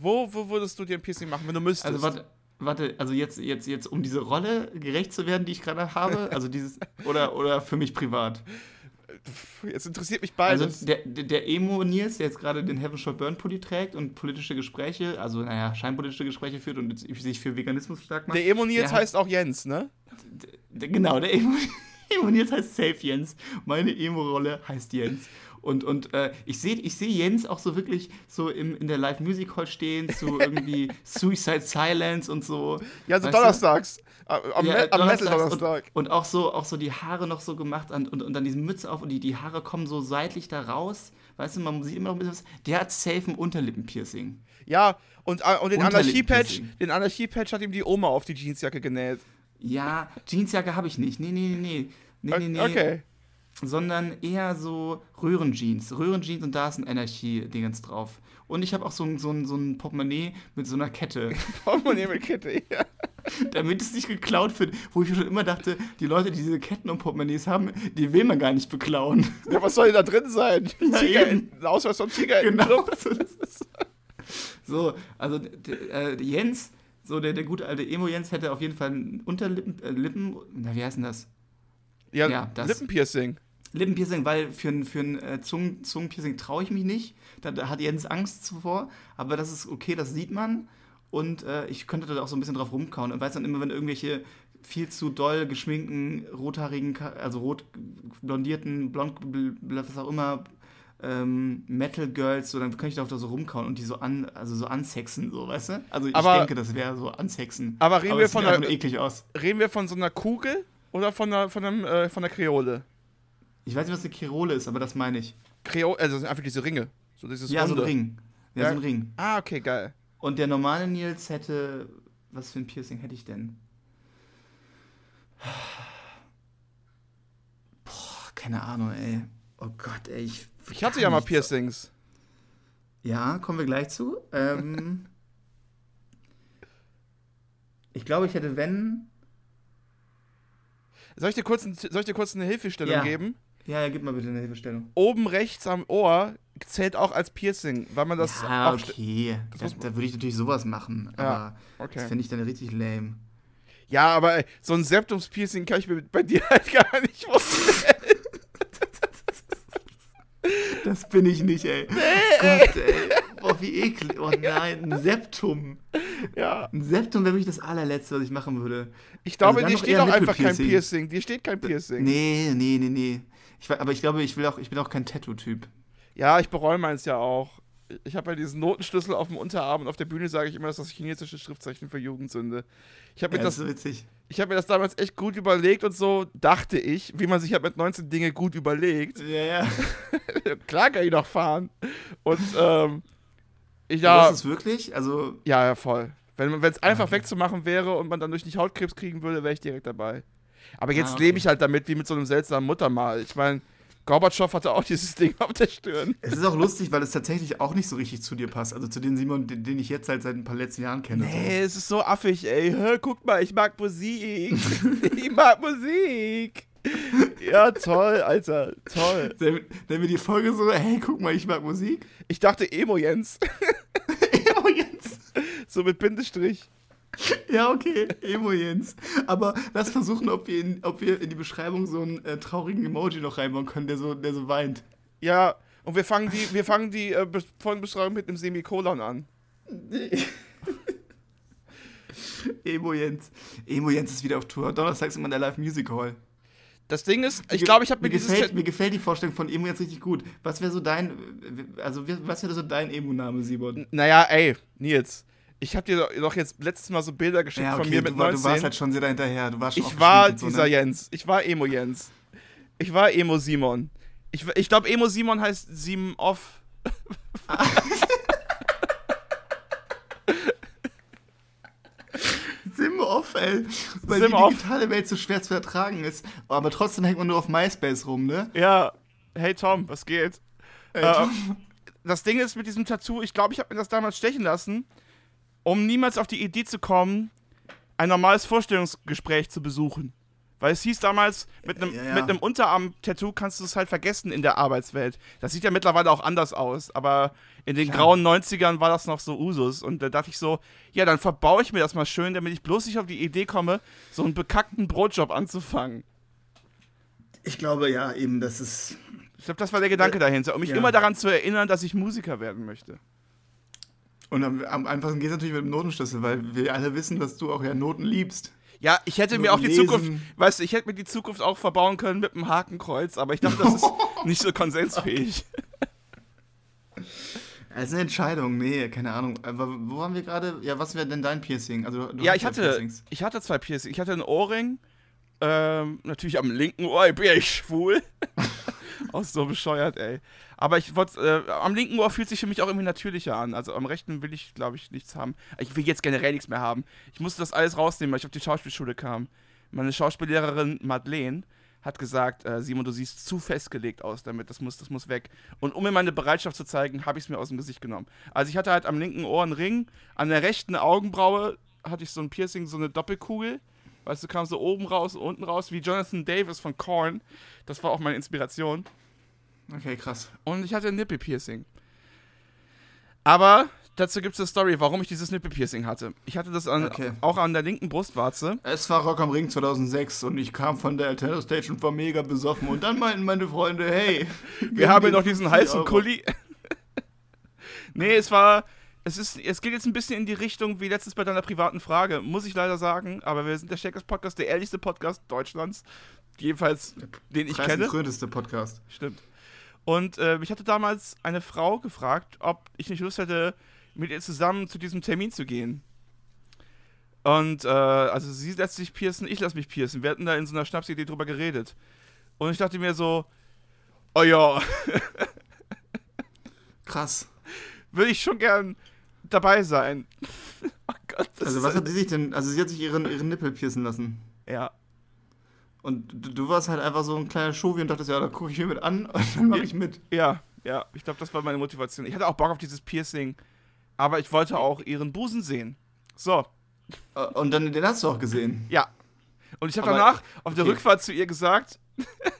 Wo würdest du dir ein Piercing machen, wenn du müsstest? Also warte, also jetzt um diese Rolle gerecht zu werden, die ich gerade habe, also dieses oder für mich privat. Jetzt interessiert mich beides. Also der Emo-Nils, der jetzt gerade den Heaven Shall Burn Pulli trägt und politische Gespräche, also naja, scheinpolitische Gespräche führt und sich für Veganismus stark macht. Der Emo-Nils heißt auch Jens, ne? Genau, der Emo-Nils heißt safe Jens. Meine Emo-Rolle heißt Jens. Und ich seh Jens auch so wirklich so in der Live-Music-Hall stehen, zu irgendwie Suicide Silence und so. Ja, so donnerstags. Am Metal-Donnerstag. Und auch so die Haare noch so gemacht und dann diese Mütze auf und die Haare kommen so seitlich da raus. Weißt du, man sieht immer noch ein bisschen was. Der hat safe ein Unterlippenpiercing. Ja, und den Anarchie-Patch hat ihm die Oma auf die Jeansjacke genäht. Ja, Jeansjacke habe ich nicht. Nee. Okay. sondern eher so Röhrenjeans. Röhrenjeans und da ist ein Anarchie-Dingens drauf. Und ich habe auch so ein Portemonnaie mit so einer Kette. Portemonnaie mit Kette, ja. Damit es nicht geklaut wird, wo ich schon immer dachte, die Leute, die diese Ketten und Portemonnaies haben, die will man gar nicht beklauen. Ja, was soll denn da drin sein? Ein Ausweis vom Tiger. Genau. So, also Jens, so der gute alte Emo-Jens hätte auf jeden Fall wie heißt denn das? Ja, das. Lippenpiercing. Lippenpiercing, weil für ein Zungenpiercing traue ich mich nicht. Da hat Jens Angst zuvor. Aber das ist okay, das sieht man. Und ich könnte da auch so ein bisschen drauf rumkauen. Und weiß dann immer, wenn irgendwelche viel zu doll geschminkten, rothaarigen, also rot blondierten, blond, was auch immer, Metal Girls, so, dann könnte ich da auch so rumkauen und die so ansexen, so, weißt du? Also ich denke, das wäre so ansexen. Aber reden wir eklig aus. Reden wir von so einer Kugel? Oder von der Kreole? Ich weiß nicht, was eine Kreole ist, aber das meine ich. Kreole, also das sind einfach diese Ringe. So dieses Runde. So ein Ring. Ja, so ein Ring. Ah, okay, geil. Und der normale Nils hätte... Was für ein Piercing hätte ich denn? Boah, keine Ahnung, ey. Oh Gott, ey. Ich hatte ja mal Piercings. Ja, kommen wir gleich zu. Ich glaube, ich hätte, wenn... Soll ich dir kurz eine Hilfestellung geben? Ja, gib mal bitte eine Hilfestellung. Oben rechts am Ohr zählt auch als Piercing, weil man das... Ja, okay. Da würde ich natürlich sowas machen, aber das finde ich dann richtig lame. Ja, aber so ein Septums-Piercing kann ich mir bei dir halt gar nicht vorstellen. Das bin ich nicht, ey. Nee, Gott, ey. Boah, wie eklig. Oh nein, ein Septum. Ja. Ein Septum wäre wirklich das allerletzte, was ich machen würde. Ich glaube, dir steht auch einfach kein Piercing. Dir steht kein Piercing. Nee. Aber ich glaube, ich bin auch kein Tattoo-Typ. Ja, ich bereue meins ja auch. Ich habe ja diesen Notenschlüssel auf dem Unterarm und auf der Bühne sage ich immer, das ist das chinesische Schriftzeichen für Jugendsünde. Das ist witzig. Ich habe mir das damals echt gut überlegt und so, dachte ich, wie man sich halt mit 19 Dinge gut überlegt. Ja. Klar kann ich noch fahren. Und das ist wirklich, also... Ja, voll. Wenn es einfach wegzumachen wäre und man dann durch nicht Hautkrebs kriegen würde, wäre ich direkt dabei. Aber jetzt lebe ich halt damit, wie mit so einem seltsamen Muttermal. Ich meine, Gorbatschow hatte auch dieses Ding auf der Stirn. Es ist auch lustig, weil es tatsächlich auch nicht so richtig zu dir passt. Also zu dem Simon, den ich jetzt halt seit ein paar letzten Jahren kenne. Nee, es ist so affig, ey. Hör, guck mal, ich mag Musik. Ich mag Musik. Ja, toll, Alter, toll. Dann mir die Folge so, hey, guck mal, ich mag Musik. Ich dachte Emo-Jens. Emo-Jens. So mit Bindestrich. Ja, okay, Emo-Jens. Aber lass versuchen, ob wir in die Beschreibung so einen traurigen Emoji noch reinbauen können, der so weint. Ja, und wir fangen die Folgenbeschreibung mit einem Semikolon an. Emo-Jens. Emo-Jens ist wieder auf Tour. Donnerstags immer in der Live Music Hall. Das Ding ist, ich glaube, ich habe mir gefällt die Vorstellung von Emo jetzt richtig gut. Was wäre so dein Emo-Name, Simon? Naja, ey, Nils. Ich habe dir doch jetzt letztes Mal so Bilder geschickt von mir mit 19. Du warst halt schon sehr dahinterher. Du warst schon ich war dieser so, ne? Jens. Ich war Emo-Jens. Ich war Emo-Simon. Ich glaube, Emo-Simon heißt Simon-Off. Sim-Off, ey. Weil die digitale Welt so schwer zu ertragen ist. Aber trotzdem hängt man nur auf MySpace rum, ne? Ja. Hey, Tom, was geht? Hey, Tom. Das Ding ist mit diesem Tattoo, ich glaube, ich habe mir das damals stechen lassen, um niemals auf die Idee zu kommen, ein normales Vorstellungsgespräch zu besuchen. Weil es hieß damals, mit einem Unterarm-Tattoo kannst du es halt vergessen in der Arbeitswelt. Das sieht ja mittlerweile auch anders aus, aber in den grauen 90ern war das noch so Usus. Und da dachte ich so, ja, dann verbaue ich mir das mal schön, damit ich bloß nicht auf die Idee komme, so einen bekackten Brotjob anzufangen. Ich glaube, ja, eben, das ist... Ich glaube, das war der Gedanke dahinter, um mich immer daran zu erinnern, dass ich Musiker werden möchte. Und am einfachsten geht es natürlich mit dem Notenschlüssel, weil wir alle wissen, dass du auch Noten liebst. Ja, ich hätte mir auch die Zukunft, weißt du, ich hätte mir die Zukunft auch verbauen können mit einem Hakenkreuz, aber ich dachte, das ist nicht so konsensfähig. Okay. Das ist eine Entscheidung, nee, keine Ahnung. Aber wo waren wir gerade? Ja, was wäre denn dein Piercing? Also, ich hatte zwei Piercings. Ich hatte ein Ohrring, natürlich am linken Ohr, ich bin ja schwul. Auch so bescheuert, ey. Aber ich wollte, am linken Ohr fühlt sich für mich auch irgendwie natürlicher an. Also am rechten will ich, glaube ich, nichts haben. Ich will jetzt generell nichts mehr haben. Ich musste das alles rausnehmen, weil ich auf die Schauspielschule kam. Meine Schauspiellehrerin Madeleine hat gesagt, Simon, du siehst zu festgelegt aus damit, das muss weg. Und um mir meine Bereitschaft zu zeigen, habe ich es mir aus dem Gesicht genommen. Also ich hatte halt am linken Ohr einen Ring, an der rechten Augenbraue hatte ich so ein Piercing, so eine Doppelkugel. Weißt du, kam so oben raus, unten raus, wie Jonathan Davis von Korn. Das war auch meine Inspiration. Okay, krass. Und ich hatte ein Nippel-Piercing. Aber dazu gibt es eine Story, warum ich dieses Nippel-Piercing hatte. Ich hatte das auch an der linken Brustwarze. Es war Rock am Ring 2006 und ich kam von der Alterno Stage und war mega besoffen. Und dann meinten meine Freunde, hey, wir haben ja noch diesen heißen Kuli. Nee, es geht jetzt ein bisschen in die Richtung wie letztens bei deiner privaten Frage, muss ich leider sagen. Aber wir sind der Shakers Podcast, der ehrlichste Podcast Deutschlands. Jedenfalls, den ich kenne. Der kröneste Podcast. Stimmt. Und mich hatte damals eine Frau gefragt, ob ich nicht Lust hätte, mit ihr zusammen zu diesem Termin zu gehen. Und also sie lässt sich piercen, ich lasse mich piercen. Wir hatten da in so einer Schnapsidee drüber geredet. Und ich dachte mir so, oh ja. Krass. Würde ich schon gern dabei sein. Oh Gott, also was hat sie sich denn, also sie hat sich ihren Nippel piercen lassen. Ja. Und du warst halt einfach so ein kleiner Schovi und dachtest, ja, da gucke ich mir mit an und dann mache ich mit. Ja, ich glaube, das war meine Motivation. Ich hatte auch Bock auf dieses Piercing, aber ich wollte auch ihren Busen sehen. So. Und dann, den hast du auch gesehen. Ja. Und ich habe danach auf der Rückfahrt zu ihr gesagt...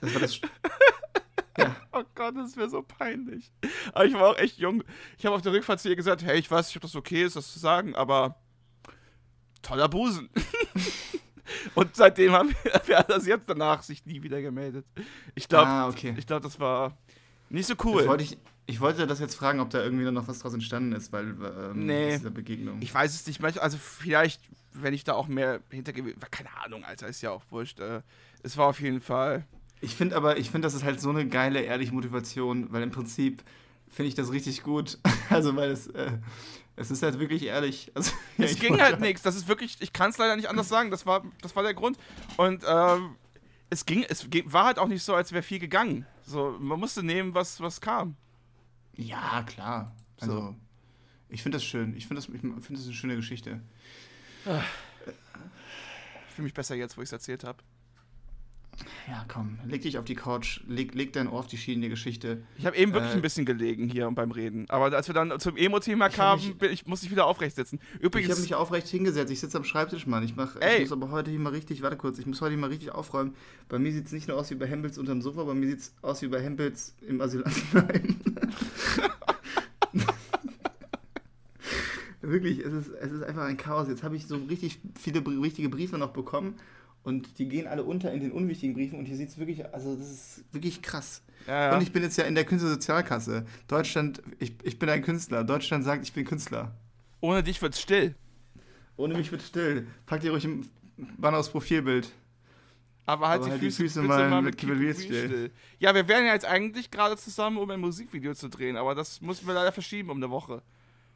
Das war das... Ja. Oh Gott, das wäre so peinlich. Aber ich war auch echt jung. Ich habe auf der Rückfahrt zu ihr gesagt, hey, ich weiß nicht, ob das okay ist, das zu sagen, aber... Toller Busen. Und seitdem haben wir, also sie hat danach sich nie wieder gemeldet. Ich glaube, das war nicht so cool. Ich wollte das jetzt fragen, ob da irgendwie noch was draus entstanden ist, weil aus dieser Begegnung. Ich weiß es nicht. Also vielleicht, wenn ich da auch mehr hintergehe, keine Ahnung, Alter, ist ja auch wurscht. Es war auf jeden Fall. Ich finde, das ist halt so eine geile, ehrliche Motivation, weil im Prinzip finde ich das richtig gut. Also weil es ist halt wirklich ehrlich. Also, ja, es ging halt nichts. Das ist wirklich, ich kann es leider nicht anders sagen. Das war der Grund. Und es war halt auch nicht so, als wäre viel gegangen. So, man musste nehmen, was kam. Ja, klar. Also, ich finde das schön. Ich finde das eine schöne Geschichte. Ich fühle mich besser jetzt, wo ich es erzählt habe. Ja, komm. Leg dich auf die Couch. Leg dein Ohr auf die Schienen der Geschichte. Ich habe eben wirklich ein bisschen gelegen hier beim Reden. Aber als wir dann zum Emo-Thema kamen, musste ich wieder aufrecht sitzen. Übrigens, ich habe mich aufrecht hingesetzt. Ich sitze am Schreibtisch, Mann. Ich muss heute hier mal richtig aufräumen. Bei mir sieht es nicht nur aus wie bei Hempels unterm Sofa, bei mir sieht es aus wie bei Hempels im Asylantenheim. Wirklich, es ist einfach ein Chaos. Jetzt habe ich so richtig viele wichtige Briefe noch bekommen. Und die gehen alle unter in den unwichtigen Briefen und hier sieht es wirklich, also das ist wirklich krass. Ja. Und ich bin jetzt ja in der Künstlersozialkasse. Deutschland, ich bin ein Künstler. Deutschland sagt, ich bin Künstler. Ohne dich wird's still. Ohne mich wird's still. Pack dir ruhig im Banner aufs Profilbild. Aber halt die Füße mal mit Kibbel still. Ja, wir wären ja jetzt eigentlich gerade zusammen, um ein Musikvideo zu drehen, aber das mussten wir leider verschieben um eine Woche.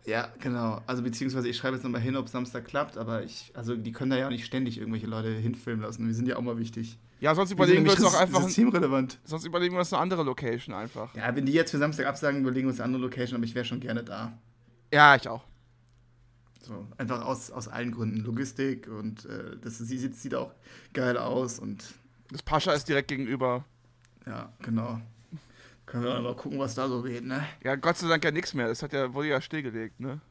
Ja, genau. Also beziehungsweise ich schreibe jetzt nochmal hin, ob Samstag klappt, aber die können da ja auch nicht ständig irgendwelche Leute hinfilmen lassen. Wir sind ja auch mal wichtig. Ja, sonst überlegen wir uns noch einfach... systemrelevant. Sonst überlegen wir uns eine andere Location einfach. Ja, wenn die jetzt für Samstag absagen, überlegen wir uns eine andere Location, aber ich wäre schon gerne da. Ja, ich auch. So, einfach aus allen Gründen. Logistik und das sieht auch geil aus und... Das Pascha ist direkt gegenüber. Ja, genau. Können wir mal gucken, was da so geht, ne? Ja, Gott sei Dank ja nichts mehr. Wurde ja stillgelegt, ne?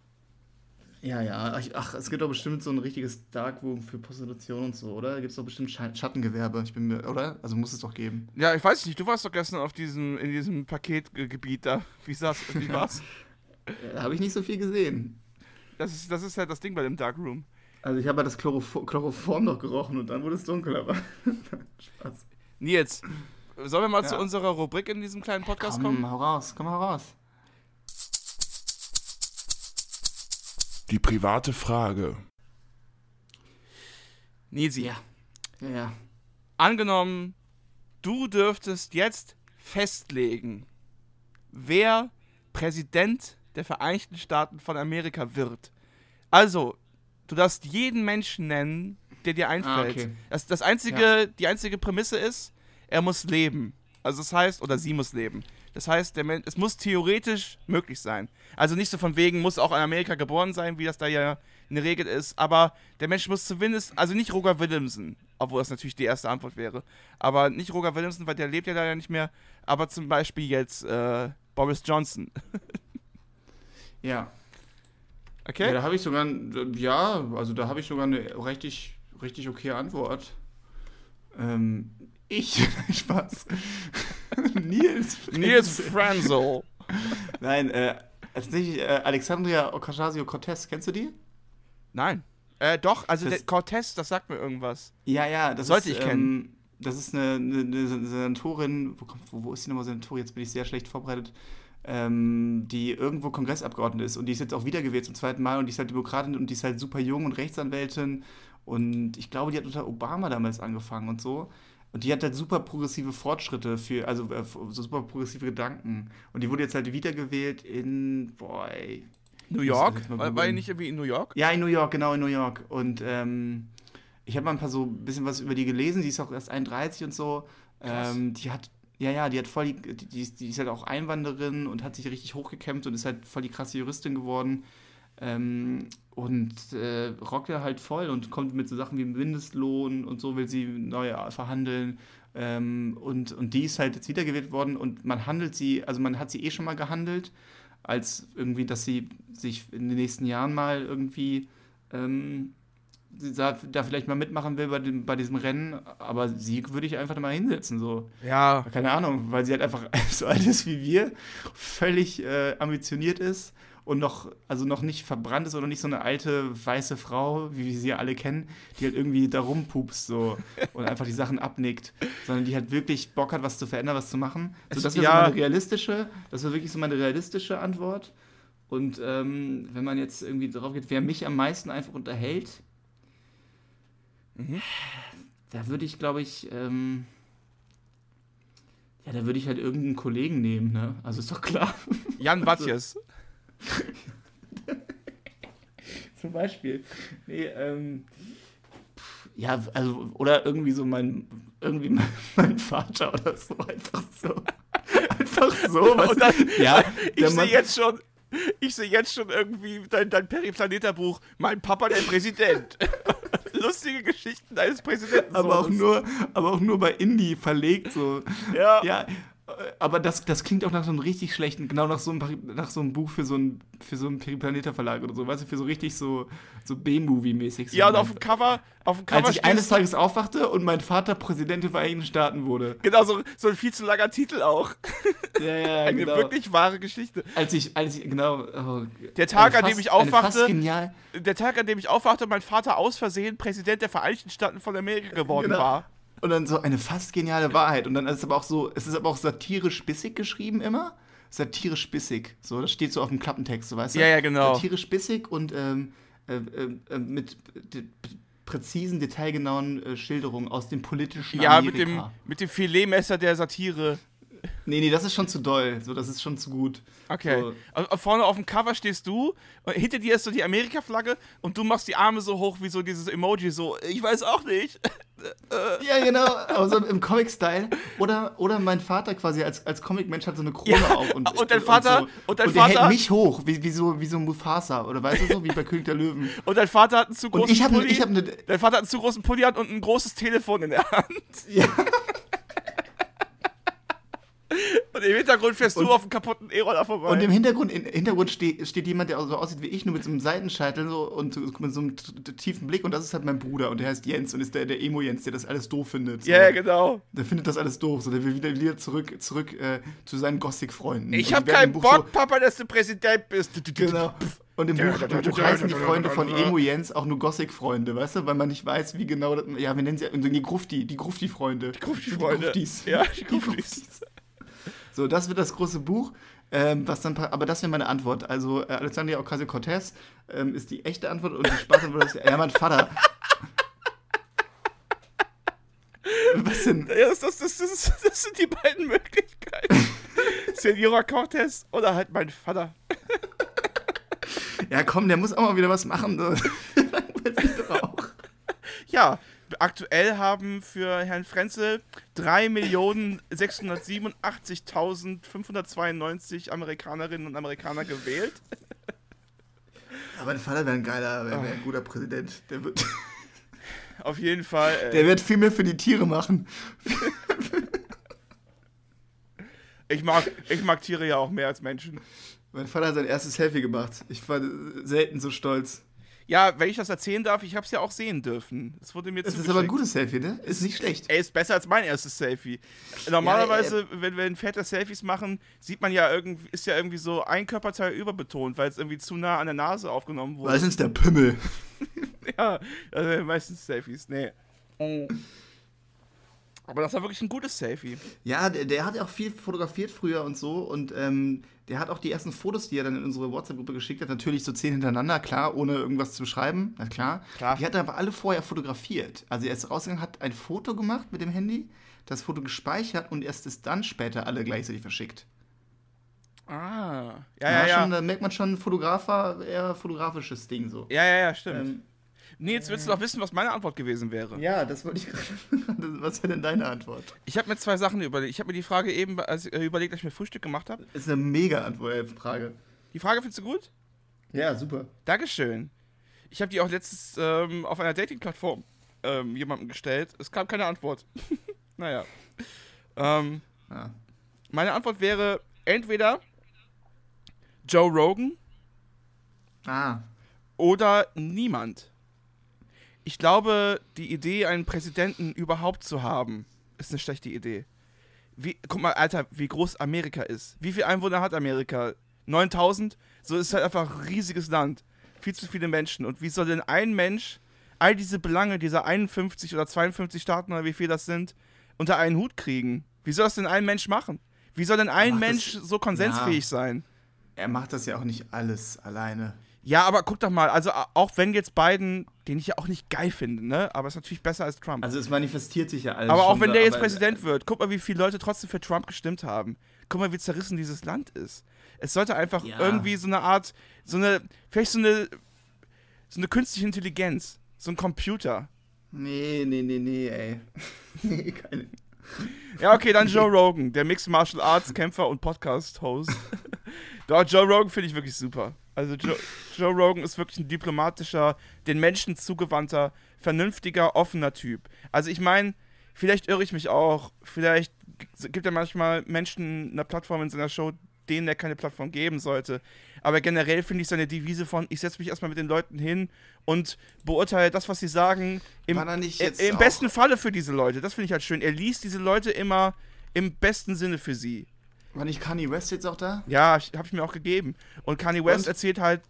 Ja. Ach, es gibt doch bestimmt so ein richtiges Darkroom für Prostitution und so, oder? Da gibt's doch bestimmt Schattengewerbe. Oder? Also muss es doch geben. Ja, ich weiß nicht. Du warst doch gestern in diesem Paketgebiet da. Wie war's? Da habe ich nicht so viel gesehen. Das ist halt das Ding bei dem Darkroom. Also ich habe halt das Chloroform noch gerochen und dann wurde es dunkel, aber... Spaß. Nils... Sollen wir mal zu unserer Rubrik in diesem kleinen Podcast kommen? Komm, hau raus. Die private Frage. Nisi. Ja. Angenommen, du dürftest jetzt festlegen, wer Präsident der Vereinigten Staaten von Amerika wird. Also, du darfst jeden Menschen nennen, der dir einfällt. Okay. Die einzige Prämisse ist, er muss leben. Also das heißt, oder sie muss leben. Das heißt, es muss theoretisch möglich sein. Also nicht so von wegen, muss auch in Amerika geboren sein, wie das da ja eine Regel ist, aber der Mensch muss zumindest, also nicht Roger Willemsen, obwohl das natürlich die erste Antwort wäre, aber nicht Roger Willemsen, weil der lebt ja leider nicht mehr, aber zum Beispiel jetzt Boris Johnson. Ja. Okay? Ja, da habe ich sogar eine richtig okay Antwort. Spaß. Nils Frenzel. Nein, Alexandria Ocasio-Cortez, kennst du die? Nein. Doch, also das, Cortez, das sagt mir irgendwas. Ja, das sollte ich kennen. Das ist eine Senatorin, wo ist die nochmal Senatorin? Jetzt bin ich sehr schlecht vorbereitet. Die irgendwo Kongressabgeordnete ist und die ist jetzt auch wiedergewählt zum zweiten Mal und die ist halt Demokratin und die ist halt super jung und Rechtsanwältin und ich glaube, die hat unter Obama damals angefangen und so. Und die hat halt super progressive Fortschritte so super progressive Gedanken. Und die wurde jetzt halt wiedergewählt in New York? War die nicht irgendwie in New York? Ja, in New York, genau, in New York. Und ich habe mal ein bisschen was über die gelesen. Die ist auch erst 31 und so. Die hat voll die ist halt auch Einwanderin und hat sich richtig hochgekämpft und ist halt voll die krasse Juristin geworden. Und rockt er halt voll und kommt mit so Sachen wie Mindestlohn und so will sie neu verhandeln. Und die ist halt jetzt wiedergewählt worden und man hat sie eh schon mal gehandelt, als irgendwie, dass sie sich in den nächsten Jahren mal irgendwie da vielleicht mal mitmachen will bei diesem Rennen, aber sie würde ich einfach mal hinsetzen, so. Ja. Keine Ahnung, weil sie halt einfach so alt ist wie wir, völlig ambitioniert ist. Und noch nicht verbrannt ist oder nicht so eine alte, weiße Frau, wie wir sie ja alle kennen, die halt irgendwie da rumpupst so und einfach die Sachen abnickt, sondern die halt wirklich Bock hat, was zu verändern, was zu machen. So, das wäre wirklich so meine realistische Antwort. Und wenn man jetzt irgendwie drauf geht, wer mich am meisten einfach unterhält, da würde ich, glaube ich, da würde ich halt irgendeinen Kollegen nehmen, ne? Also ist doch klar. Jan Wattjes. Zum Beispiel. Nee, oder irgendwie so mein Vater oder so. Einfach so. Einfach so. Was dann, ja, ich sehe jetzt schon irgendwie dein Periplaneterbuch. Mein Papa, der Präsident. Lustige Geschichten eines Präsidenten. Aber auch nur bei Indie verlegt. So. Ja. Aber das klingt auch nach so einem richtig schlechten, genau nach so einem Buch für so einen Periplaneter-Verlag oder so, weißt du, für so richtig so B-Movie-mäßig. So ja, und auf dem Cover als ich eines Tages aufwachte und mein Vater Präsident der Vereinigten Staaten wurde. Genau, so ein viel zu langer Titel auch. Ja, eine genau. Wirklich wahre Geschichte. Der Tag, an dem ich aufwachte und mein Vater aus Versehen Präsident der Vereinigten Staaten von Amerika geworden war. Und dann so eine fast geniale Wahrheit. Und dann ist es aber auch so, satirisch bissig geschrieben immer. Satirisch bissig. So, das steht so auf dem Klappentext, so weißt du? Ja, genau. Satirisch bissig und mit präzisen, detailgenauen Schilderungen aus dem politischen Amerika. Ja, mit dem Filetmesser der Satire. Nee, das ist schon zu doll. So, das ist schon zu gut. Okay. So. Also, vorne auf dem Cover stehst du, und hinter dir ist so die Amerika-Flagge und du machst die Arme so hoch wie so dieses Emoji, so, ich weiß auch nicht. Ja, genau, also im Comic-Style. Oder mein Vater quasi als Comic-Mensch hat so eine Krone auf. Und dein Vater... Und der hält mich hoch, wie so Mufasa, oder weißt du so, wie bei König der Löwen. Und dein Vater hat einen zu großen Pulli. Dein Vater hat einen zu großen Pulli und ein großes Telefon in der Hand. Ja. Und im Hintergrund fährst du auf einen kaputten E-Roller vorbei. Und im Hintergrund steht jemand, der so aussieht wie ich, nur mit so einem Seitenscheitel so und mit so einem tiefen Blick. Und das ist halt mein Bruder. Und der heißt Jens und ist der Emo-Jens, der das alles doof findet. Ja, so. Yeah, genau. Der findet das alles doof. So, der will wieder zurück zu seinen Gothic-Freunden. Ich hab keinen Bock, so, Papa, dass du Präsident bist. Genau. Und im Buch heißen die Freunde von Emo-Jens auch nur Gothic-Freunde, weißt du? Weil man nicht weiß, wie genau das... Ja, wir nennen sie die Grufti-Freunde. Die Grufti-Freunde. Die Gruftis. So, das wird das große Buch, aber das wäre meine Antwort. Also, Alexandria Ocasio-Cortez ist die echte Antwort und die Spaßantwort ist, ja, mein Vater. Was denn? Ja, das sind die beiden Möglichkeiten. Senora Cortez oder halt mein Vater. Ja, komm, der muss auch mal wieder was machen. Dann weiß ich doch auch. Ja, aktuell haben für Herrn Frenzel 3.687.592 Amerikanerinnen und Amerikaner gewählt. Aber der Vater wäre ein guter Präsident. Der wird auf jeden Fall. Der wird viel mehr für die Tiere machen. Ich mag Tiere ja auch mehr als Menschen. Mein Vater hat sein erstes Selfie gemacht. Ich war selten so stolz. Ja, wenn ich das erzählen darf, ich habe es ja auch sehen dürfen. Es wurde mir zugeschickt. Ist aber ein gutes Selfie, ne? Ist nicht schlecht. Ey, ist besser als mein erstes Selfie. Normalerweise, wenn Väter Selfies machen, sieht man ja irgendwie, ist ja irgendwie so ein Körperteil überbetont, weil es irgendwie zu nah an der Nase aufgenommen wurde. Meistens der Pimmel. Ja, also meistens Selfies, ne. Oh. Aber das war wirklich ein gutes Selfie. Ja, der hat ja auch viel fotografiert früher und so. Und der hat auch die ersten Fotos, die er dann in unsere WhatsApp-Gruppe geschickt hat, natürlich so 10 hintereinander, klar, ohne irgendwas zu schreiben. Na klar. Die hat er aber alle vorher fotografiert. Also er ist rausgegangen, hat ein Foto gemacht mit dem Handy, das Foto gespeichert und erst ist dann später alle gleichzeitig verschickt. Ah, ja. Da merkt man schon, Fotograf war eher fotografisches Ding so. Ja, stimmt. Nee, jetzt willst du doch wissen, was meine Antwort gewesen wäre. Ja, das wollte ich gerade. Was wäre denn deine Antwort? Ich habe mir zwei Sachen überlegt. Ich habe mir die Frage eben überlegt, als ich mir Frühstück gemacht habe. Ist eine mega Frage. Die Frage findest du gut? Ja, super. Dankeschön. Ich habe die auch letztens auf einer Dating-Plattform jemandem gestellt. Es kam keine Antwort. Naja. Meine Antwort wäre entweder Joe Rogan oder niemand. Ich glaube, die Idee, einen Präsidenten überhaupt zu haben, ist eine schlechte Idee. Guck mal, Alter, wie groß Amerika ist. Wie viele Einwohner hat Amerika? 9.000? So ist halt einfach ein riesiges Land. Viel zu viele Menschen. Und wie soll denn ein Mensch all diese Belange dieser 51 oder 52 Staaten oder wie viel das sind, unter einen Hut kriegen? Wie soll das denn ein Mensch machen? Wie soll denn ein Mensch so konsensfähig sein? Er macht das ja auch nicht alles alleine. Ja, aber guck doch mal, also auch wenn jetzt Biden, den ich ja auch nicht geil finde, ne, aber ist natürlich besser als Trump. Also es manifestiert sich ja alles. Aber auch wenn der jetzt Präsident wird, guck mal, wie viele Leute trotzdem für Trump gestimmt haben. Guck mal, wie zerrissen dieses Land ist. Es sollte einfach irgendwie so eine Art, vielleicht so eine künstliche Intelligenz, so ein Computer. Nee, ey. Nee, keine. Ja, okay, dann Joe Rogan, der Mixed Martial Arts Kämpfer und Podcast-Host. Doch, Joe Rogan finde ich wirklich super. Also Joe Rogan ist wirklich ein diplomatischer, den Menschen zugewandter, vernünftiger, offener Typ. Also ich meine, vielleicht irre ich mich auch, vielleicht gibt er manchmal Menschen eine Plattform in seiner Show, denen er keine Plattform geben sollte. Aber generell finde ich seine Devise von, ich setze mich erstmal mit den Leuten hin und beurteile das, was sie sagen, im besten Falle für diese Leute. Das finde ich halt schön. Er liest diese Leute immer im besten Sinne für sie. War nicht Kanye West jetzt auch da? Ja, hab ich mir auch gegeben. Und Kanye West erzählt halt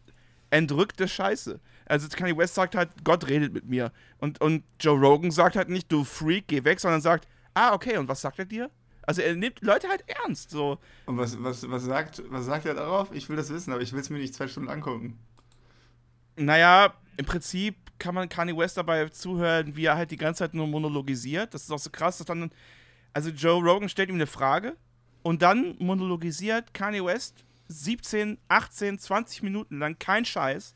entrückte Scheiße. Also Kanye West sagt halt, Gott redet mit mir. Und Joe Rogan sagt halt nicht, du Freak, geh weg, sondern sagt, okay, und was sagt er dir? Also er nimmt Leute halt ernst, so. Und was sagt er darauf? Ich will das wissen, aber ich will es mir nicht 2 Stunden angucken. Naja, im Prinzip kann man Kanye West dabei zuhören, wie er halt die ganze Zeit nur monologisiert. Das ist auch so krass, dass dann, also Joe Rogan stellt ihm eine Frage, und dann monologisiert Kanye West 17, 18, 20 Minuten lang, kein Scheiß.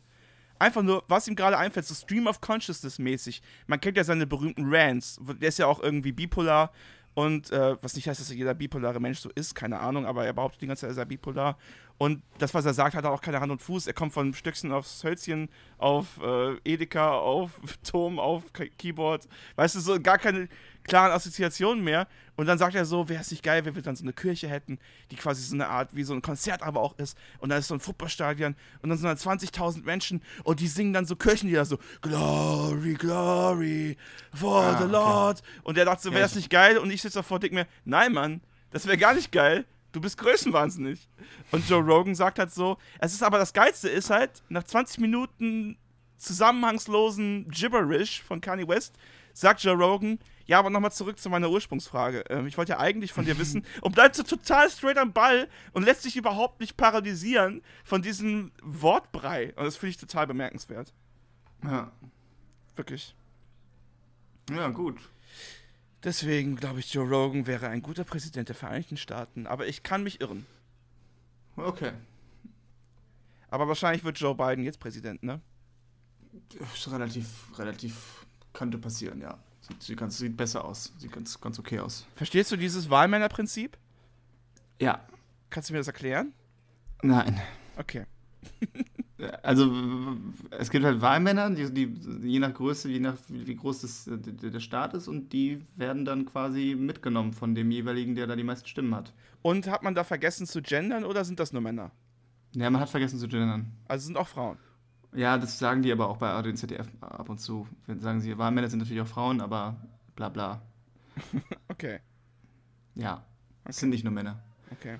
Einfach nur, was ihm gerade einfällt, so Stream of Consciousness mäßig. Man kennt ja seine berühmten Rants. Der ist ja auch irgendwie bipolar. Und was nicht heißt, dass jeder bipolare Mensch so ist, keine Ahnung, aber er behauptet die ganze Zeit, er sei bipolar. Und das, was er sagt, hat auch keine Hand und Fuß. Er kommt von Stöckchen auf Hölzchen, auf Edeka, auf Turm, auf Keyboard. Weißt du, so gar keine klaren Assoziationen mehr. Und dann sagt er so, wäre es nicht geil, wenn wir dann so eine Kirche hätten, die quasi so eine Art, wie so ein Konzert aber auch ist. Und dann ist so ein Fußballstadion und dann sind dann 20.000 Menschen und die singen dann so Kirchenlieder so, Glory, Glory for the Lord. Okay. Und er dachte so, wäre das nicht geil? Und ich sitze davor und denke mir, nein, Mann, das wäre gar nicht geil. Du bist größenwahnsinnig. Und Joe Rogan sagt halt so, es ist aber das Geilste ist halt, nach 20 Minuten zusammenhangslosen Gibberish von Kanye West, sagt Joe Rogan, ja, aber nochmal zurück zu meiner Ursprungsfrage. Ich wollte ja eigentlich von dir wissen und bleibst so total straight am Ball und lässt dich überhaupt nicht paralysieren von diesem Wortbrei. Und das finde ich total bemerkenswert. Ja. Wirklich. Ja, gut. Deswegen glaube ich, Joe Rogan wäre ein guter Präsident der Vereinigten Staaten. Aber ich kann mich irren. Okay. Aber wahrscheinlich wird Joe Biden jetzt Präsident, ne? Das ist relativ, könnte passieren, ja. Sieht besser aus. Sieht ganz okay aus. Verstehst du dieses Wahlmännerprinzip? Ja. Kannst du mir das erklären? Nein. Okay. Also, es gibt halt Wahlmänner, die je nach Größe, je nach wie groß der Staat ist, und die werden dann quasi mitgenommen von dem jeweiligen, der da die meisten Stimmen hat. Und hat man da vergessen zu gendern oder sind das nur Männer? Ja, man hat vergessen zu gendern. Also sind auch Frauen? Ja, das sagen die aber auch bei ARD und ZDF ab und zu. Dann sagen sie, Wahlmänner sind natürlich auch Frauen, aber bla bla. Okay. Ja, es sind nicht nur Männer. Okay.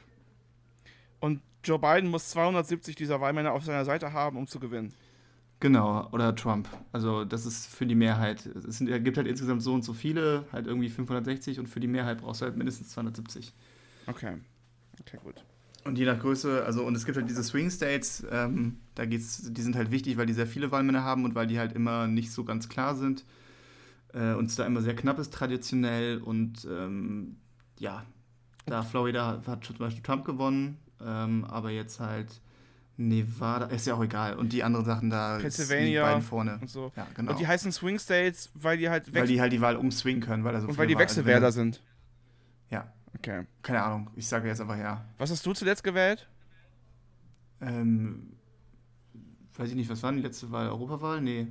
Und Joe Biden muss 270 dieser Wahlmänner auf seiner Seite haben, um zu gewinnen. Genau, oder Trump. Also das ist für die Mehrheit. Es gibt halt insgesamt so und so viele, halt irgendwie 560, und für die Mehrheit brauchst du halt mindestens 270. Okay, okay, gut. Und je nach Größe, also, und es gibt halt diese Swing States, die sind halt wichtig, weil die sehr viele Wahlmänner haben und weil die halt immer nicht so ganz klar sind und es da immer sehr knapp ist traditionell, und ja, da Florida hat zum Beispiel Trump gewonnen. Aber jetzt halt Nevada, ist ja auch egal. Und die anderen Sachen da, Pennsylvania, die beiden vorne. Und, so. Ja, genau. Und die heißen Swing States, weil die halt die Wahl umswingen können. Weil da so und weil die Wechselwähler sind. Ja. Okay. Keine Ahnung, ich sage jetzt einfach ja. Was hast du zuletzt gewählt? Weiß ich nicht, was war denn die letzte Wahl? Europawahl? Nee.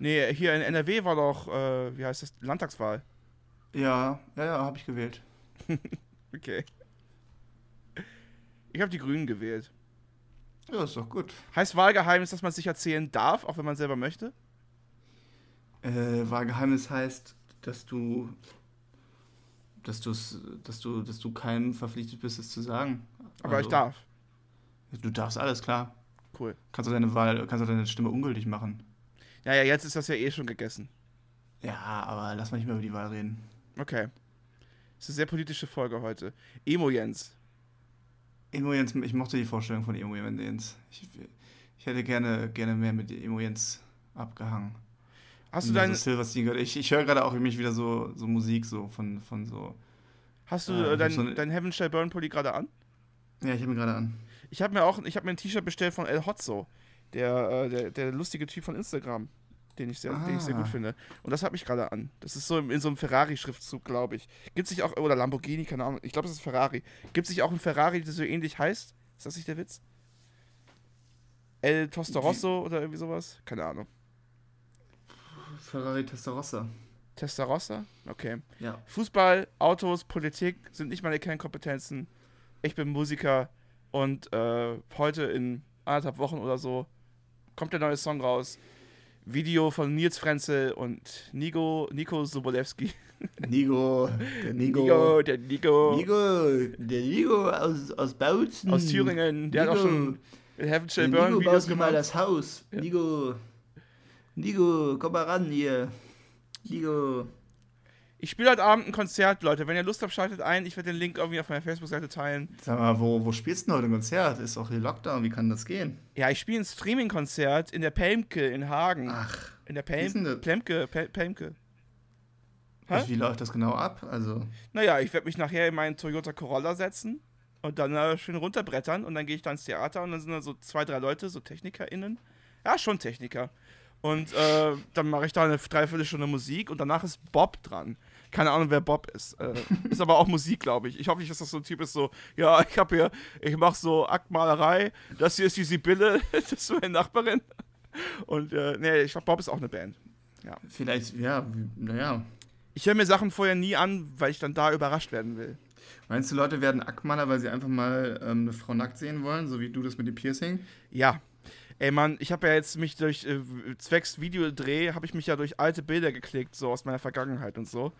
Nee, hier in NRW war doch, wie heißt das, Landtagswahl. Ja, habe ich gewählt. Okay. Ich habe die Grünen gewählt. Ja, ist doch gut. Heißt Wahlgeheimnis, dass man sich erzählen darf, auch wenn man selber möchte? Wahlgeheimnis heißt, dass du keinem verpflichtet bist, es zu sagen. Aber also, ich darf. Du darfst alles, klar. Cool. Kannst du deine Stimme ungültig machen. Ja, jetzt ist das ja eh schon gegessen. Ja, aber lass mal nicht mehr über die Wahl reden. Okay. Das ist eine sehr politische Folge heute. Emo-Jens. Emo-Jens, ich mochte die Vorstellung von Emo-Jens. Ich hätte gerne mehr mit Emo-Jens abgehangen. Hast du deine... So ich höre gerade auch mich wieder so Musik so von so... Hast du dein Heaven Shall Burn Pulli gerade an? Ja, ich habe ihn gerade an. Ich habe mir ein T-Shirt bestellt von El Hotzo, der lustige Typ von Instagram, den ich sehr gut finde. Und das habe ich gerade an. Das ist so in so einem Ferrari-Schriftzug, glaube ich. Gibt sich auch, oder Lamborghini, keine Ahnung. Ich glaube, das ist Ferrari. Gibt sich auch ein Ferrari, der so ähnlich heißt? Ist das nicht der Witz? El Testarossa oder irgendwie sowas? Keine Ahnung. Ferrari Testarossa. Testarossa? Okay. Ja. Fußball, Autos, Politik sind nicht meine Kernkompetenzen. Ich bin Musiker und heute in 1,5 Wochen oder so kommt der neue Song raus. Video von Nils Frenzel und Niko Sobolewski. Niko aus Bautzen. Aus Thüringen. Der Niko, hat auch schon Heaven Shall Burn Videos baut gemacht. Mal das Haus. Ja. Niko, komm mal ran hier. Niko. Ich spiele heute Abend ein Konzert, Leute. Wenn ihr Lust habt, schaltet ein. Ich werde den Link irgendwie auf meiner Facebook-Seite teilen. Sag mal, wo spielst du denn heute ein Konzert? Ist auch hier Lockdown. Wie kann das gehen? Ja, ich spiele ein Streaming-Konzert in der Pelmke in Hagen. Ach. In der Pelmke. Wie läuft das genau ab? Also. Naja, ich werde mich nachher in meinen Toyota Corolla setzen und dann schön runterbrettern. Und dann gehe ich da ins Theater und dann sind da so 2-3 Leute, so TechnikerInnen. Ja, schon Techniker. Und dann mache ich da eine 3/4 Stunde Musik und danach ist Bob dran. Keine Ahnung, wer Bob ist. Ist aber auch Musik, glaube ich. Ich hoffe nicht, dass das so ein Typ ist, so, ja, ich mache so Aktmalerei, das hier ist die Sibylle, das ist meine Nachbarin. Und ich glaube, Bob ist auch eine Band. Ja. Vielleicht, ja, naja. Ich höre mir Sachen vorher nie an, weil ich dann da überrascht werden will. Meinst du, Leute werden Aktmaler, weil sie einfach mal eine Frau nackt sehen wollen, so wie du das mit dem Piercing? Ja. Ey Mann, ich habe ja jetzt mich durch zwecks Videodreh, habe ich mich ja durch alte Bilder geklickt, so aus meiner Vergangenheit und so.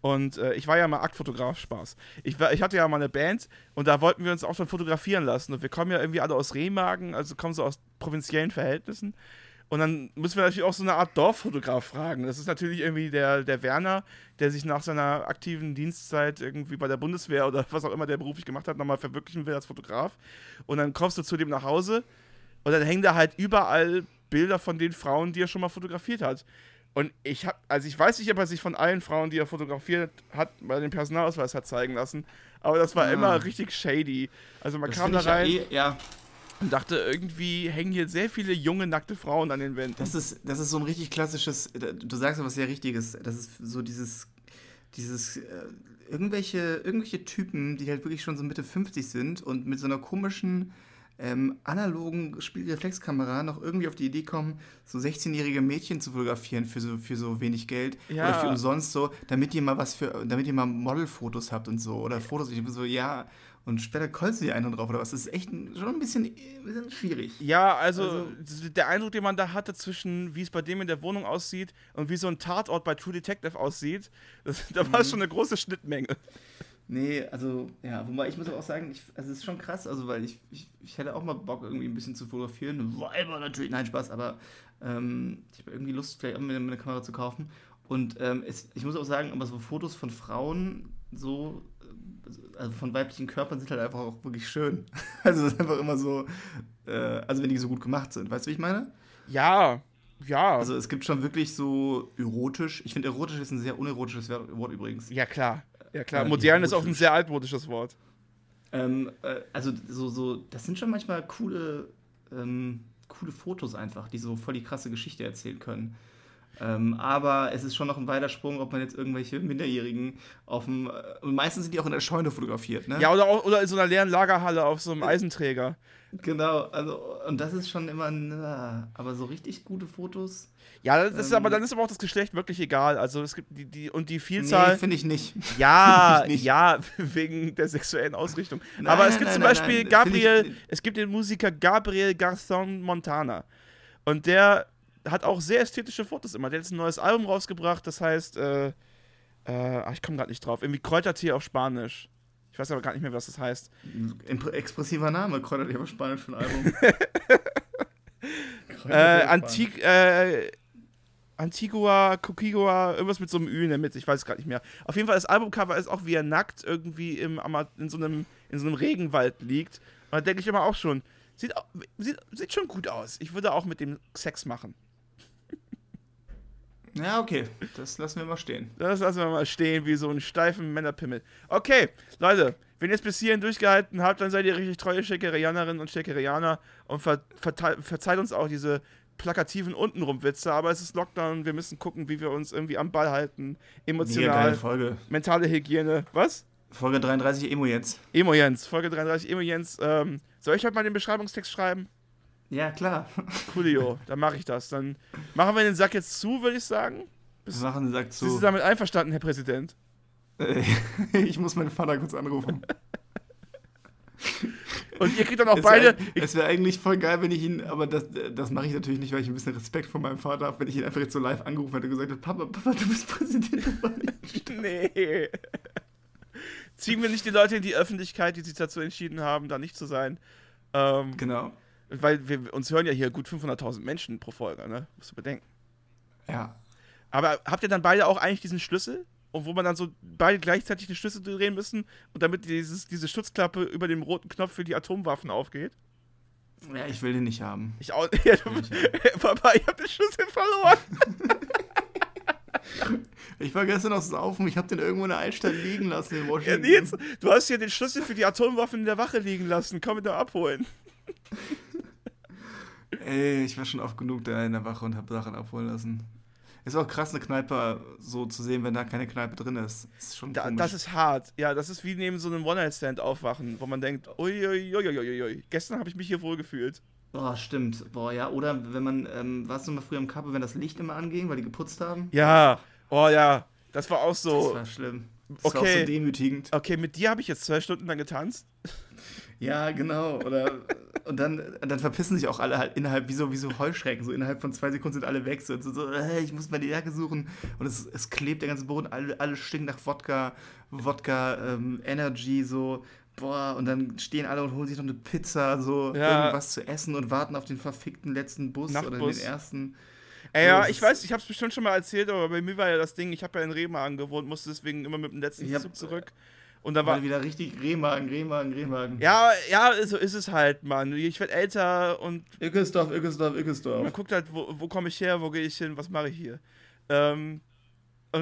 Und ich war ja mal Aktfotograf, Spaß. Ich hatte ja mal eine Band und da wollten wir uns auch schon fotografieren lassen. Und wir kommen ja irgendwie alle aus Remagen, also kommen so aus provinziellen Verhältnissen. Und dann müssen wir natürlich auch so eine Art Dorffotograf fragen. Das ist natürlich irgendwie der Werner, der sich nach seiner aktiven Dienstzeit irgendwie bei der Bundeswehr oder was auch immer der beruflich gemacht hat, nochmal verwirklichen will als Fotograf. Und dann kommst du zu dem nach Hause. Und dann hängen da halt überall Bilder von den Frauen, die er schon mal fotografiert hat. Und ich weiß nicht, ob er sich von allen Frauen, die er fotografiert hat, mal den Personalausweis hat zeigen lassen. Aber das war immer richtig shady. Also man kam da rein. Und dachte, irgendwie hängen hier sehr viele junge, nackte Frauen an den Wänden. Das ist so ein richtig klassisches, du sagst ja was sehr Richtiges, das ist so dieses irgendwelche Typen, die halt wirklich schon so Mitte 50 sind und mit so einer komischen, analogen Spiegelreflexkamera noch irgendwie auf die Idee kommen, so 16-jährige Mädchen zu fotografieren für so wenig Geld oder für umsonst so, damit ihr mal Modelfotos habt und so oder Fotos. Ich bin so, ja, und später callst du dir einen drauf oder was. Das ist echt schon ein bisschen schwierig. Ja, also der Eindruck, den man da hatte zwischen, wie es bei dem in der Wohnung aussieht und wie so ein Tatort bei True Detective aussieht, da war es schon eine große Schnittmenge. Nee, also, ja, wobei ich muss auch sagen, es ist schon krass, also, weil ich hätte auch mal Bock, irgendwie ein bisschen zu fotografieren. Weiber natürlich, nein, Spaß, aber ich habe irgendwie Lust, vielleicht auch mir eine Kamera zu kaufen. Und ich muss auch sagen, aber so Fotos von Frauen, so, also von weiblichen Körpern, sind halt einfach auch wirklich schön. Also, das ist einfach immer so, also, wenn die so gut gemacht sind, weißt du, wie ich meine? Ja. Also, es gibt schon wirklich so erotisch, ich finde, erotisch ist ein sehr unerotisches Wort übrigens. Ja, klar. Modern ist auch ein sehr altmodisches Wort. Also, so, das sind schon manchmal coole Fotos einfach, die so voll die krasse Geschichte erzählen können. Aber es ist schon noch ein weiter Sprung, ob man jetzt irgendwelche Minderjährigen und meistens sind die auch in der Scheune fotografiert, ne? Ja, oder in so einer leeren Lagerhalle auf so einem Eisenträger. Genau, also, und das ist schon immer, aber so richtig gute Fotos. Ja, das ist aber, dann ist aber auch das Geschlecht wirklich egal. Also, es gibt die Vielzahl. Nee, finde ich nicht. Ja, ich nicht. Ja, wegen der sexuellen Ausrichtung. Nein, aber es gibt zum Beispiel es gibt den Musiker Gabriel Garzón Montana. Und der hat auch sehr ästhetische Fotos immer. Der hat jetzt ein neues Album rausgebracht, das heißt, ich komme gerade nicht drauf, irgendwie Kräutertee auf Spanisch. Ich weiß aber gar nicht mehr, was das heißt. Expressiver Name, Kräutertee auf Spanisch für ein Album. Antigua, Coquigua, irgendwas mit so einem Ü in der Mitte, ich weiß es gerade nicht mehr. Auf jeden Fall, das Albumcover ist auch, wie er nackt irgendwie in so einem Regenwald liegt. Und da denke ich immer auch schon, sieht schon gut aus. Ich würde auch mit dem Sex machen. Ja, okay. Das lassen wir mal stehen, wie so einen steifen Männerpimmel. Okay, Leute, wenn ihr es bis hierhin durchgehalten habt, dann seid ihr richtig treue Shakerianerinnen und Shakerianer und verzeiht uns auch diese plakativen Untenrum-Witze, aber es ist Lockdown, wir müssen gucken, wie wir uns irgendwie am Ball halten, emotional, geile Folge. Mentale Hygiene, was? Folge 33 Emo-Jens. Folge 33 Emo-Jens. Soll ich heute mal den Beschreibungstext schreiben? Ja, klar. Coolio, dann mache ich das. Dann machen wir den Sack jetzt zu, würde ich sagen. Wir machen den Sack zu. Sind Sie damit einverstanden, Herr Präsident? Ich muss meinen Vater kurz anrufen. Und ihr kriegt dann auch beide... Es wäre eigentlich voll geil, wenn ich ihn... Aber das mache ich natürlich nicht, weil ich ein bisschen Respekt vor meinem Vater habe, wenn ich ihn einfach jetzt so live angerufen hätte und gesagt hätte, Papa, du bist Präsident. Nee. Ziehen wir nicht die Leute in die Öffentlichkeit, die sich dazu entschieden haben, da nicht zu sein. Genau. Weil uns hören ja hier gut 500.000 Menschen pro Folge, ne? Musst du bedenken. Ja. Aber habt ihr dann beide auch eigentlich diesen Schlüssel? Und wo man dann so beide gleichzeitig den Schlüssel drehen müssen und damit diese Schutzklappe über dem roten Knopf für die Atomwaffen aufgeht? Ja, ich will den nicht haben. Ich auch nicht. Papa, ich hab den Schlüssel verloren. Ich war gestern noch saufen, ich habe den irgendwo in der Altstadt liegen lassen in Washington. Ja, Nils, du hast hier den Schlüssel für die Atomwaffen in der Wache liegen lassen, komm ihn da abholen. Ey, ich war schon oft genug da in der Wache und habe Sachen abholen lassen. Ist auch krass, eine Kneipe so zu sehen, wenn da keine Kneipe drin ist. Ist schon komisch. Das ist hart. Ja, das ist wie neben so einem One-Night-Stand aufwachen, wo man denkt, uiuiuiuiui, gestern habe ich mich hier wohl gefühlt. Boah, stimmt. Boah, ja, oder wenn man, warst du mal früher im Kappe, wenn das Licht immer anging, weil die geputzt haben? Ja, oh ja, das war auch so. Das war schlimm. Das war auch so demütigend. Okay, mit dir habe ich jetzt 2 Stunden lang getanzt. Ja, genau, oder, und dann verpissen sich auch alle halt innerhalb, wie so Heuschrecken, so innerhalb von 2 Sekunden sind alle weg, so ich muss meine Jacke suchen, und es klebt der ganze Boden, alle stinken nach Wodka, Energy, so. Boah, und dann stehen alle und holen sich noch eine Pizza, so irgendwas zu essen und warten auf den verfickten letzten Bus Nachtbus. Oder den ersten. Ey, ja, ich weiß, ich hab's bestimmt schon mal erzählt, aber bei mir war ja das Ding, ich habe ja in Remagen gewohnt, musste deswegen immer mit dem letzten Zug zurück. Und dann war wieder richtig Remagen. Ja, so ist es halt, Mann. Ich werd älter und... Ückesdorf. Man guckt halt, wo komme ich her, wo gehe ich hin, was mache ich hier. Und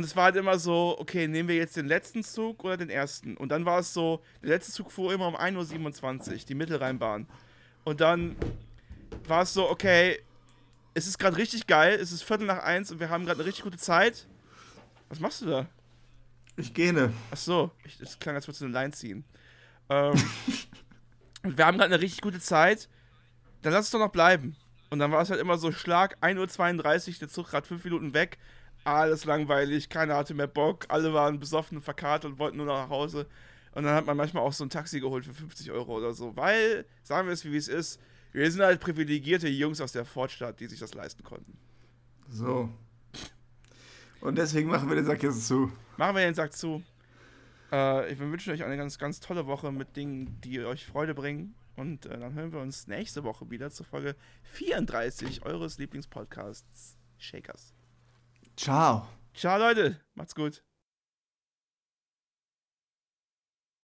es war halt immer so, okay, nehmen wir jetzt den letzten Zug oder den ersten? Und dann war es so, der letzte Zug fuhr immer um 1.27 Uhr, die Mittelrheinbahn. Und dann war es so, okay, es ist gerade richtig geil, es ist 1:15 und wir haben gerade eine richtig gute Zeit. Was machst du da? Ich gähne. Ach so, es klang, als würdest du eine Line ziehen. Und wir haben gerade eine richtig gute Zeit, dann lass es doch noch bleiben. Und dann war es halt immer so Schlag, 1:32 Uhr, der Zug gerade 5 Minuten weg, alles langweilig, keiner hatte mehr Bock, alle waren besoffen und verkatert und wollten nur noch nach Hause. Und dann hat man manchmal auch so ein Taxi geholt für 50 € oder so, weil, sagen wir es wie es ist, wir sind halt privilegierte Jungs aus der Vorstadt, die sich das leisten konnten. So. Und deswegen machen wir den Sack jetzt zu. Machen wir den Sack zu. Ich wünsche euch eine ganz, ganz tolle Woche mit Dingen, die euch Freude bringen. Und dann hören wir uns nächste Woche wieder zur Folge 34 eures Lieblingspodcasts Shakers. Ciao. Ciao, Leute. Macht's gut.